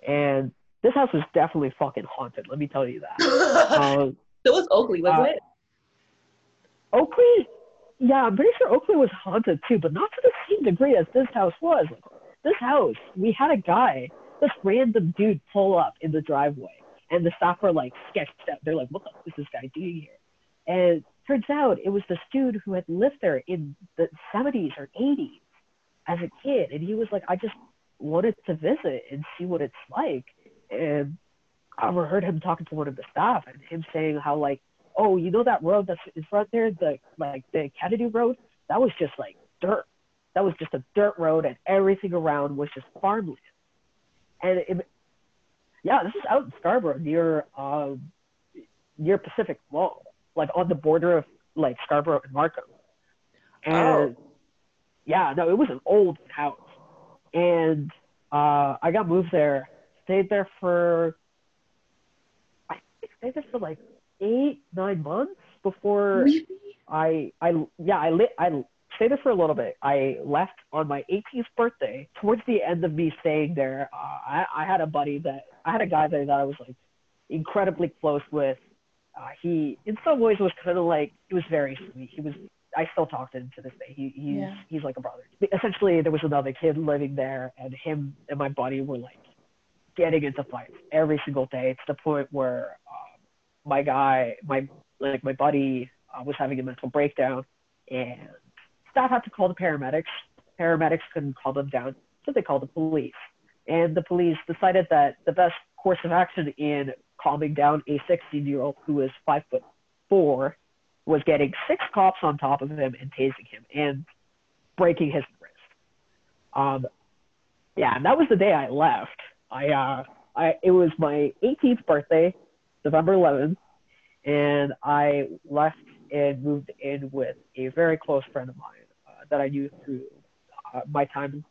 And This house is definitely fucking haunted. Let me tell you that. So was Oakley, wasn't it? Oakley? Yeah, I'm pretty sure Oakley was haunted too, but not to the same degree as this house was. This house, we had a guy, this random dude pull up in the driveway, and the staff were like sketched out. They're like, what the fuck is this guy doing here? And turns out it was this dude who had lived there in the 70s or 80s as a kid. And he was like, I just wanted to visit and see what it's like. And I overheard him talking to one of the staff and him saying how like, oh, you know that road that's in front there, the Kennedy Road? That was just like dirt. That was just a dirt road, and everything around was just farmland. And this is out in Scarborough near Pacific Mall, like on the border of like Scarborough and Markham. And it was an old house. And I got moved there, stayed there for like 8-9 months before I stayed there for a little bit. I left on my 18th birthday. Towards the end of me staying there, I had a guy there that I was like incredibly close with. He in some ways was kind of like, he was very sweet. I still talk to him to this day. He's like a brother. Essentially, there was another kid living there, and him and my buddy were like getting into fights every single day, to the point where my buddy was having a mental breakdown, and staff had to call the paramedics. Paramedics couldn't call them down, so they called the police. And the police decided that the best course of action in calming down a 16-year-old who was 5'4" was getting 6 cops on top of him and tasing him and breaking his wrist. And that was the day I left. It was my 18th birthday, November 11th, and I left and moved in with a very close friend of mine that I knew through my time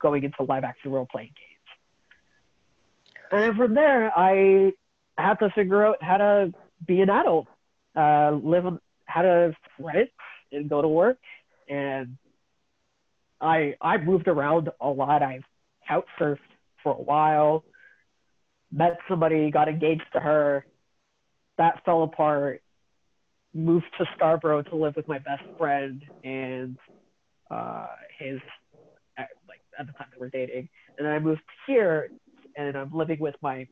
going into live-action role-playing games. And from there, I had to figure out how to be an adult, how to rent and go to work. And I moved around a lot. I couch surfed for a while, met somebody, got engaged to her. That fell apart. Moved to Scarborough to live with my best friend and at the time they were dating. And then I moved here, and I'm living with my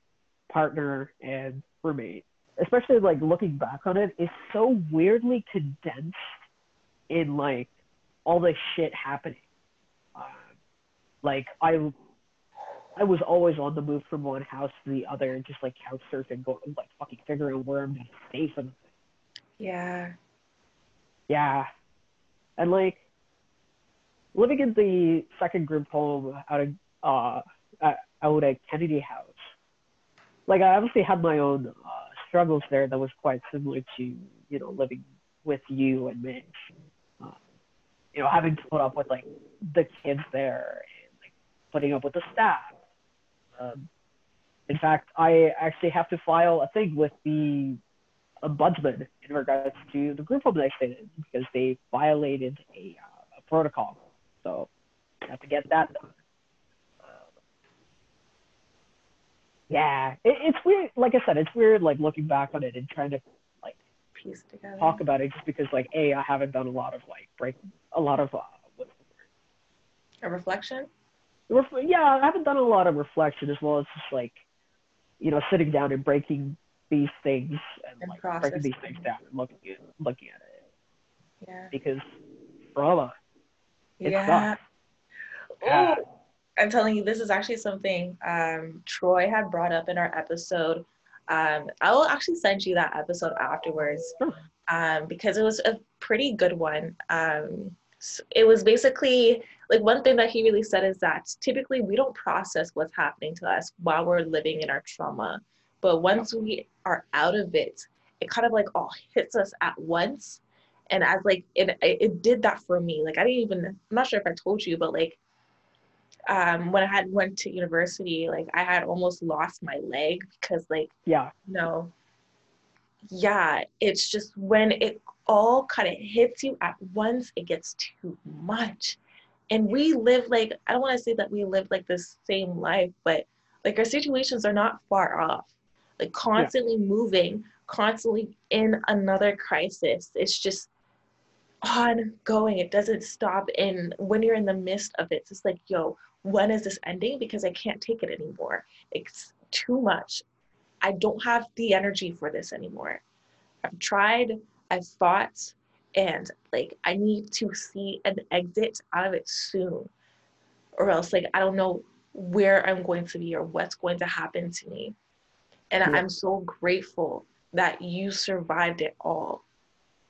partner and roommate. Especially like looking back on it, it's so weirdly condensed in like all the shit happening. I was always on the move from one house to the other, and just like couch surfing, going like fucking figuring out where I'm gonna stay for the thing. Yeah. And like living in the second group home out at Kennedy House, like I obviously had my own struggles there that was quite similar to, you know, living with you and Mitch. You know, having to put up with like the kids there and like putting up with the staff. In fact, I actually have to file a thing with the ombudsman in regards to the group home that I stayed in because they violated a protocol. So I have to get that done. It's weird. Like I said, it's weird like looking back on it and trying to like piece together, talk about it, just because like I haven't done a lot of like reflection. I haven't done a lot of reflection, as well as just like, you know, sitting down and breaking these things and like breaking these things down and looking at it. Yeah. Because trauma. Yeah. Sucks. I'm telling you, this is actually something Troy had brought up in our episode. I will actually send you that episode afterwards because it was a pretty good one. So it was basically like one thing that he really said is that typically we don't process what's happening to us while we're living in our trauma. But once we are out of it, it kind of like all hits us at once. And as like, it did that for me. Like I'm not sure if I told you, but like, when I had went to university, like I had almost lost my leg because it's just when it all kind of hits you at once, it gets too much. And we live like, I don't want to say that we live like the same life, but Like, our situations are not far off, like constantly moving, constantly in another crisis. It's just ongoing. It doesn't stop. And when you're in the midst of it, it's just like, yo, when is this ending? Because I can't take it anymore. It's too much. I don't have the energy for this anymore. I've tried, I've fought, and like, I need to see an exit out of it soon, or else like, I don't know where I'm going to be or what's going to happen to me. And I'm so grateful that you survived it all.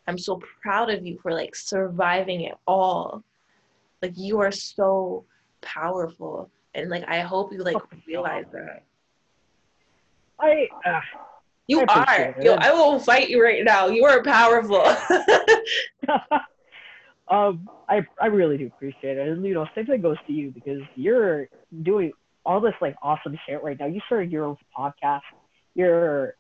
I'm so proud of you for like surviving it all. Like, you are so powerful. And like, I hope you like realize that. You are. Yo, I will fight you right now. You are powerful. I really do appreciate it. And, you know, same thing goes to you, because you're doing all this like awesome shit right now. You started your own podcast. You're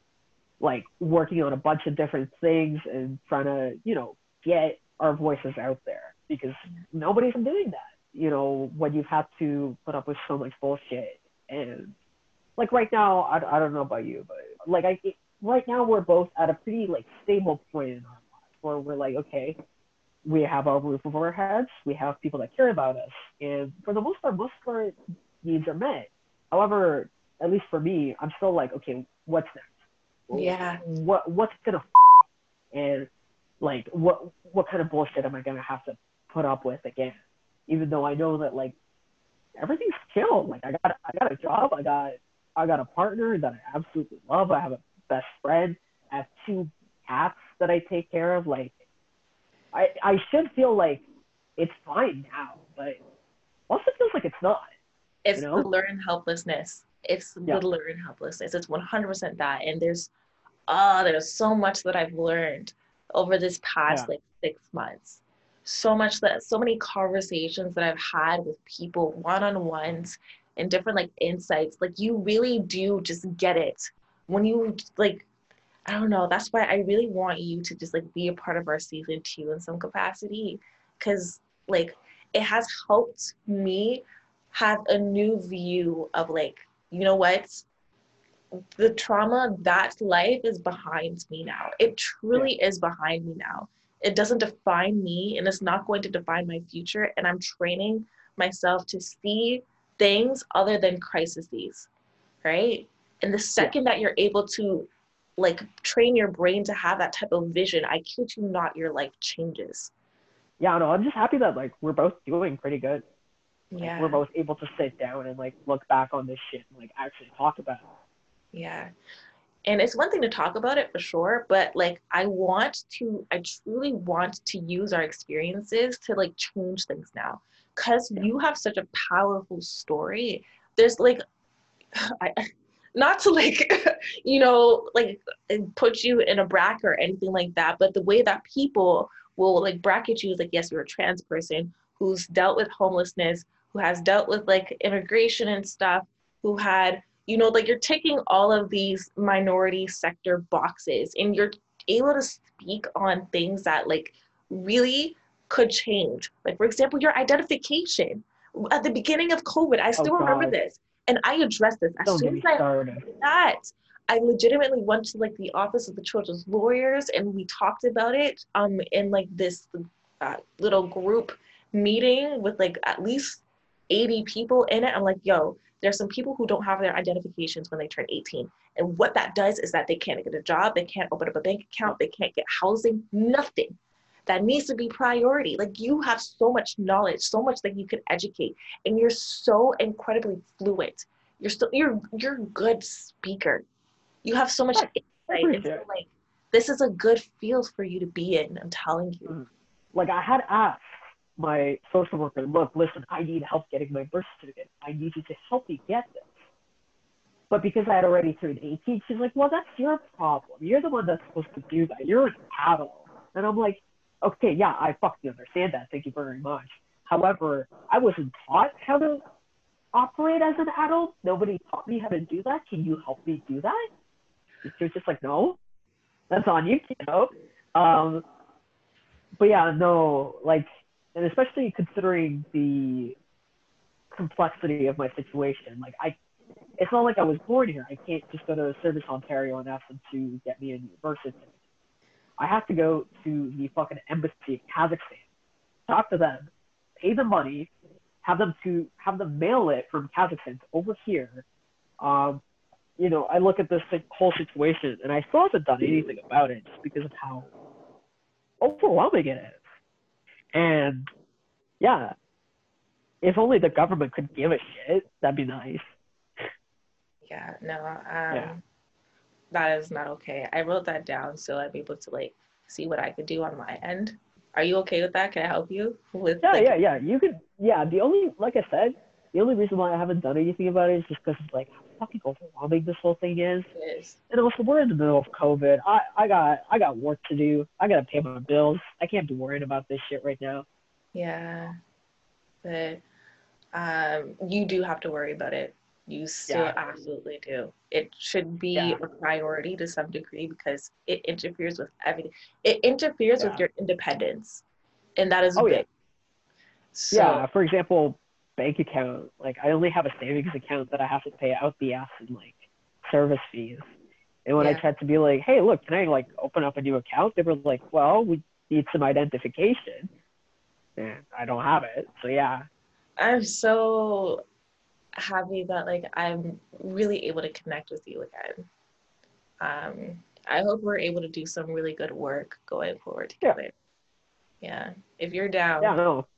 like working on a bunch of different things and trying to, you know, get our voices out there, because nobody's doing that, you know, when you've had to put up with so much bullshit. And like right now, I don't know about you, but like right now we're both at a pretty like stable point in our lives where we're like, okay, we have our roof over our heads, we have people that care about us, and for the most part, most of our needs are met. However, at least for me, I'm still like, okay, what's next? Yeah. What's gonna and like what kind of bullshit am I gonna have to put up with again? Even though I know that like everything's chill. Like, I got a job. I got a partner that I absolutely love. I have a best friend. I have two cats that I take care of. Like, I should feel like it's fine now, but also feels like it's not. It's the learned helplessness. It's the learned helplessness. It's 100% that. And there's so much that I've learned over this past like 6 months. So many conversations that I've had with people, one-on-ones, and different like insights. Like, you really do just get it when you like, I don't know. That's why I really want you to just like be a part of our season 2 in some capacity, because like, it has helped me have a new view of like, you know what, the trauma that life is behind me now. It truly is behind me now. It doesn't define me, and it's not going to define my future. And I'm training myself to see things other than crises, right? And the second that you're able to like train your brain to have that type of vision, I kid you not, your life changes. Yeah, no, I'm just happy that like we're both doing pretty good. Like, we're both able to sit down and like look back on this shit and like actually talk about it. Yeah. And it's one thing to talk about it for sure, but like I truly want to use our experiences to like change things now. Cause you have such a powerful story. There's like, not to like, you know, like put you in a bracket or anything like that, but the way that people will like bracket you is like, yes, you're a trans person who's dealt with homelessness, who has dealt with like immigration and stuff, who had, you know, like you're ticking all of these minority sector boxes, and you're able to speak on things that like really could change. Like, for example, your identification. At the beginning of COVID, I still remember this, and I addressed this. As soon as I heard that, I legitimately went to like the office of the children's lawyers, and we talked about it in like this little group meeting with like at least 80 people in it. I'm like, yo, there's some people who don't have their identifications when they turn 18. And what that does is that they can't get a job, they can't open up a bank account, they can't get housing, nothing. That needs to be priority. Like, you have so much knowledge, so much that you could educate, and you're so incredibly fluent. You're a good speaker. You have so much insight. And so, like, this is a good field for you to be in, I'm telling you. Like, I had asked my social worker, look, listen, I need help getting my birth certificate. I need you to help me get this. But because I had already turned 18, she's like, well, that's your problem. You're the one that's supposed to do that. You're an adult. And I'm like, okay, yeah, I fucking understand that. Thank you very much. However, I wasn't taught how to operate as an adult. Nobody taught me how to do that. Can you help me do that? She was just like, no, that's on you, kiddo. But yeah, no, like, and especially considering the complexity of my situation, like I it's not like I was born here. I can't just go to Service Ontario and ask them to get me a new birth certificate. I have to go to the fucking embassy in Kazakhstan, talk to them, pay the money, have them mail it from Kazakhstan over here. You know, I look at this whole situation and I still haven't done anything about it just because of how overwhelming it is. And yeah, if only the government could give a shit, that'd be nice. Yeah, no, yeah. That is not okay. I wrote that down so I'd be able to like see what I could do on my end. Are you okay with that? Can I help you with? Yeah, like, yeah. You could. Yeah, the only, like I said, the only reason why I haven't done anything about it is just because like how fucking overwhelming this whole thing is. It is. And also, we're in the middle of COVID. I got work to do. I gotta pay my bills. I can't be worried about this shit right now. Yeah, but you do have to worry about it. You still absolutely do. It should be a priority to some degree because it interferes with everything. It interferes with your independence, and that is big. Yeah. So, yeah, for example, bank account. Like, I only have a savings account that I have to pay out the ass in like service fees. And when I tried to be like, hey, look, can I like open up a new account? They were like, well, we need some identification, and I don't have it. So yeah, I'm so happy that like I'm really able to connect with you again. I hope we're able to do some really good work going forward together. Yeah. If you're down. Yeah, no.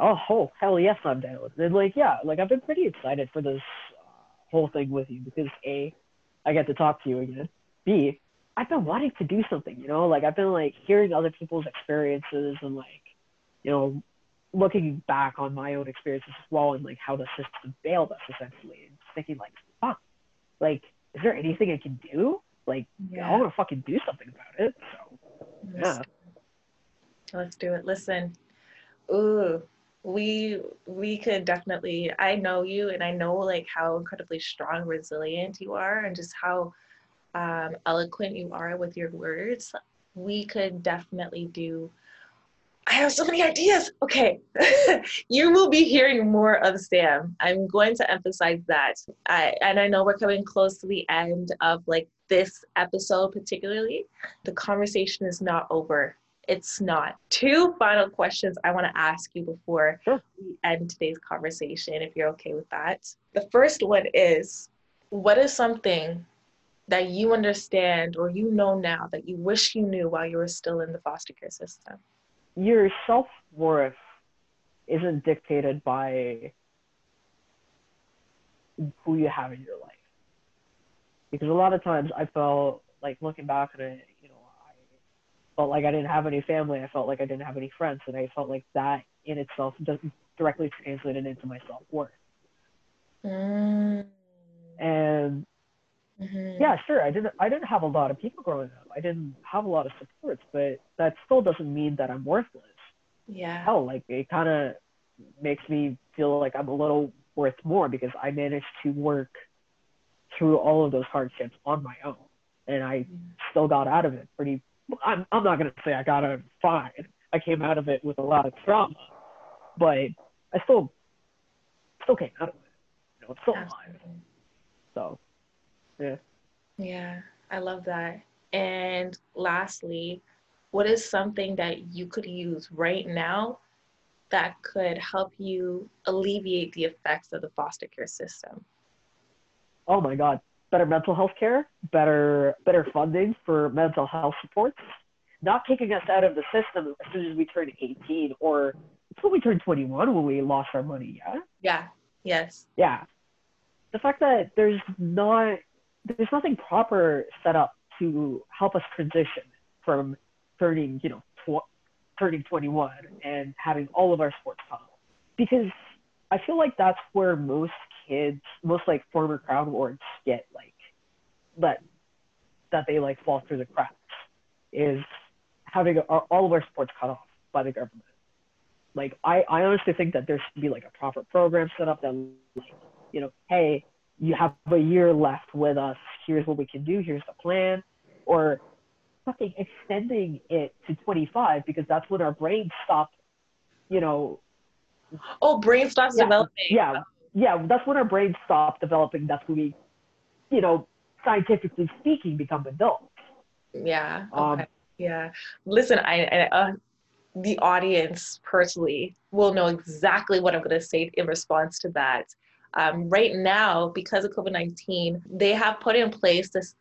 Oh, hell yes, I'm down. And like, yeah, like I've been pretty excited for this whole thing with you because A, I get to talk to you again. B, I've been wanting to do something, you know, like I've been like hearing other people's experiences and like, you know, looking back on my own experiences as well and like how the system failed us essentially and just thinking like, fuck, like, is there anything I can do? Like, I want to fucking do something about it. So, Let's do it. Listen, ooh, we could definitely, I know you and I know like how incredibly strong, resilient you are and just how eloquent you are with your words. We could definitely do, I have so many ideas. Okay. You will be hearing more of Sam. I'm going to emphasize that. I know we're coming close to the end of like this episode, particularly. The conversation is not over. It's not. Two final questions I want to ask you before we end today's conversation, if you're okay with that. The first one is, what is something that you understand or you know now that you wish you knew while you were still in the foster care system? Your self-worth isn't dictated by who you have in your life. Because a lot of times I felt like looking back at it, you know, I felt like I didn't have any family. I felt like I didn't have any friends. And I felt like that in itself doesn't directly translate into my self-worth. Mm. And yeah, sure. I didn't have a lot of people growing up. I didn't have a lot of supports, but that still doesn't mean that I'm worthless. Yeah. Hell, like it kind of makes me feel like I'm a little worth more because I managed to work through all of those hardships on my own, and I still got out of it pretty. I'm not gonna say I got out of it fine. I came out of it with a lot of trauma, but I still came out of it. You know, I'm still alive. So. Yeah, I love that. And lastly, what is something that you could use right now that could help you alleviate the effects of the foster care system? Oh my God, better mental health care, better funding for mental health supports, not kicking us out of the system as soon as we turn 18 or until we turn 21 when we lost our money, yeah? Yeah, yes. Yeah, the fact that there's nothing proper set up to help us transition from turning, you know, turning 21 and having all of our sports tunnel. Because I feel like that's where most kids, most like former Crown Wards get like, that they like fall through the cracks is having all of our sports cut off by the government. Like, I honestly think that there should be like a proper program set up that like, you know, hey, you have a year left with us. Here's what we can do. Here's the plan. Or fucking extending it to 25 because that's when our brain stopped, you know. Oh, brain stops developing. Yeah. yeah, that's when our brains stop developing. That's when we, you know, scientifically speaking, become adults. Yeah. Okay. Yeah. Listen, I the audience personally will know exactly what I'm going to say in response to that. Right now, because of COVID-19, they have put in place this,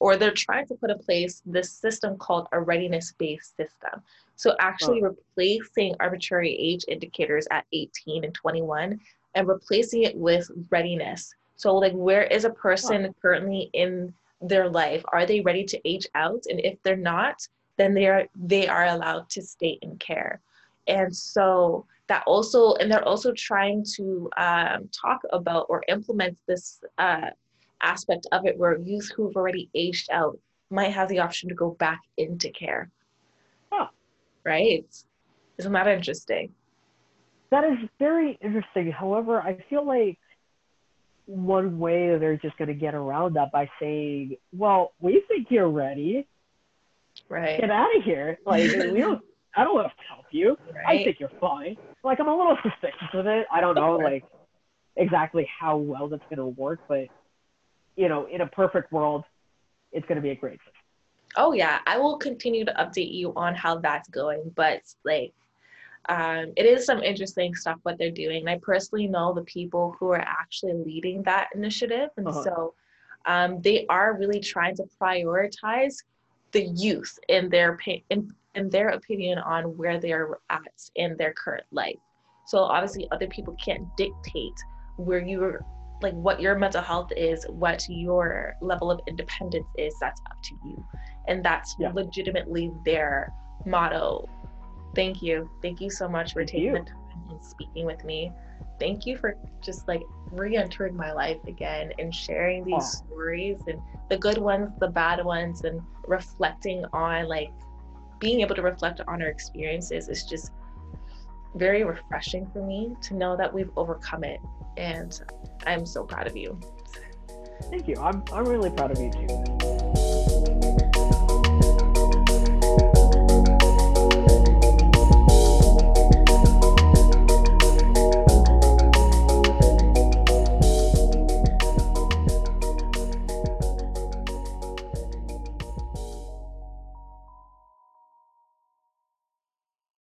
or they're trying to put in place this system called a readiness-based system. So actually replacing arbitrary age indicators at 18 and 21 and replacing it with readiness. So like, where is a person currently in their life? Are they ready to age out? And if they're not, then they are allowed to stay in care. And so that also, and they're also trying to talk about or implement this aspect of it where youth who've already aged out might have the option to go back into care. Huh. Right? Isn't that interesting? That is very interesting. However, I feel like one way they're just going to get around that by saying, well, we think you're ready. Right. Get out of here. Like, I don't want to help you. Right. I think you're fine. Like, I'm a little suspicious of it. I don't know, like, exactly how well that's going to work, but, you know, in a perfect world, it's going to be a great system. Oh, yeah. I will continue to update you on how that's going, but, like, it is some interesting stuff what they're doing. And I personally know the people who are actually leading that initiative. And so they are really trying to prioritize the youth in their opinion on where they're at in their current life. So obviously other people can't dictate where you're, like, what your mental health is, what your level of independence is. That's up to you. And that's legitimately their motto. Thank you. Thank you so much for taking the time and speaking with me. Thank you for just like re-entering my life again and sharing these stories, and the good ones, the bad ones, and reflecting on, like, being able to reflect on our experiences is just very refreshing for me to know that we've overcome it. And I'm so proud of you. Thank you. I'm really proud of you too.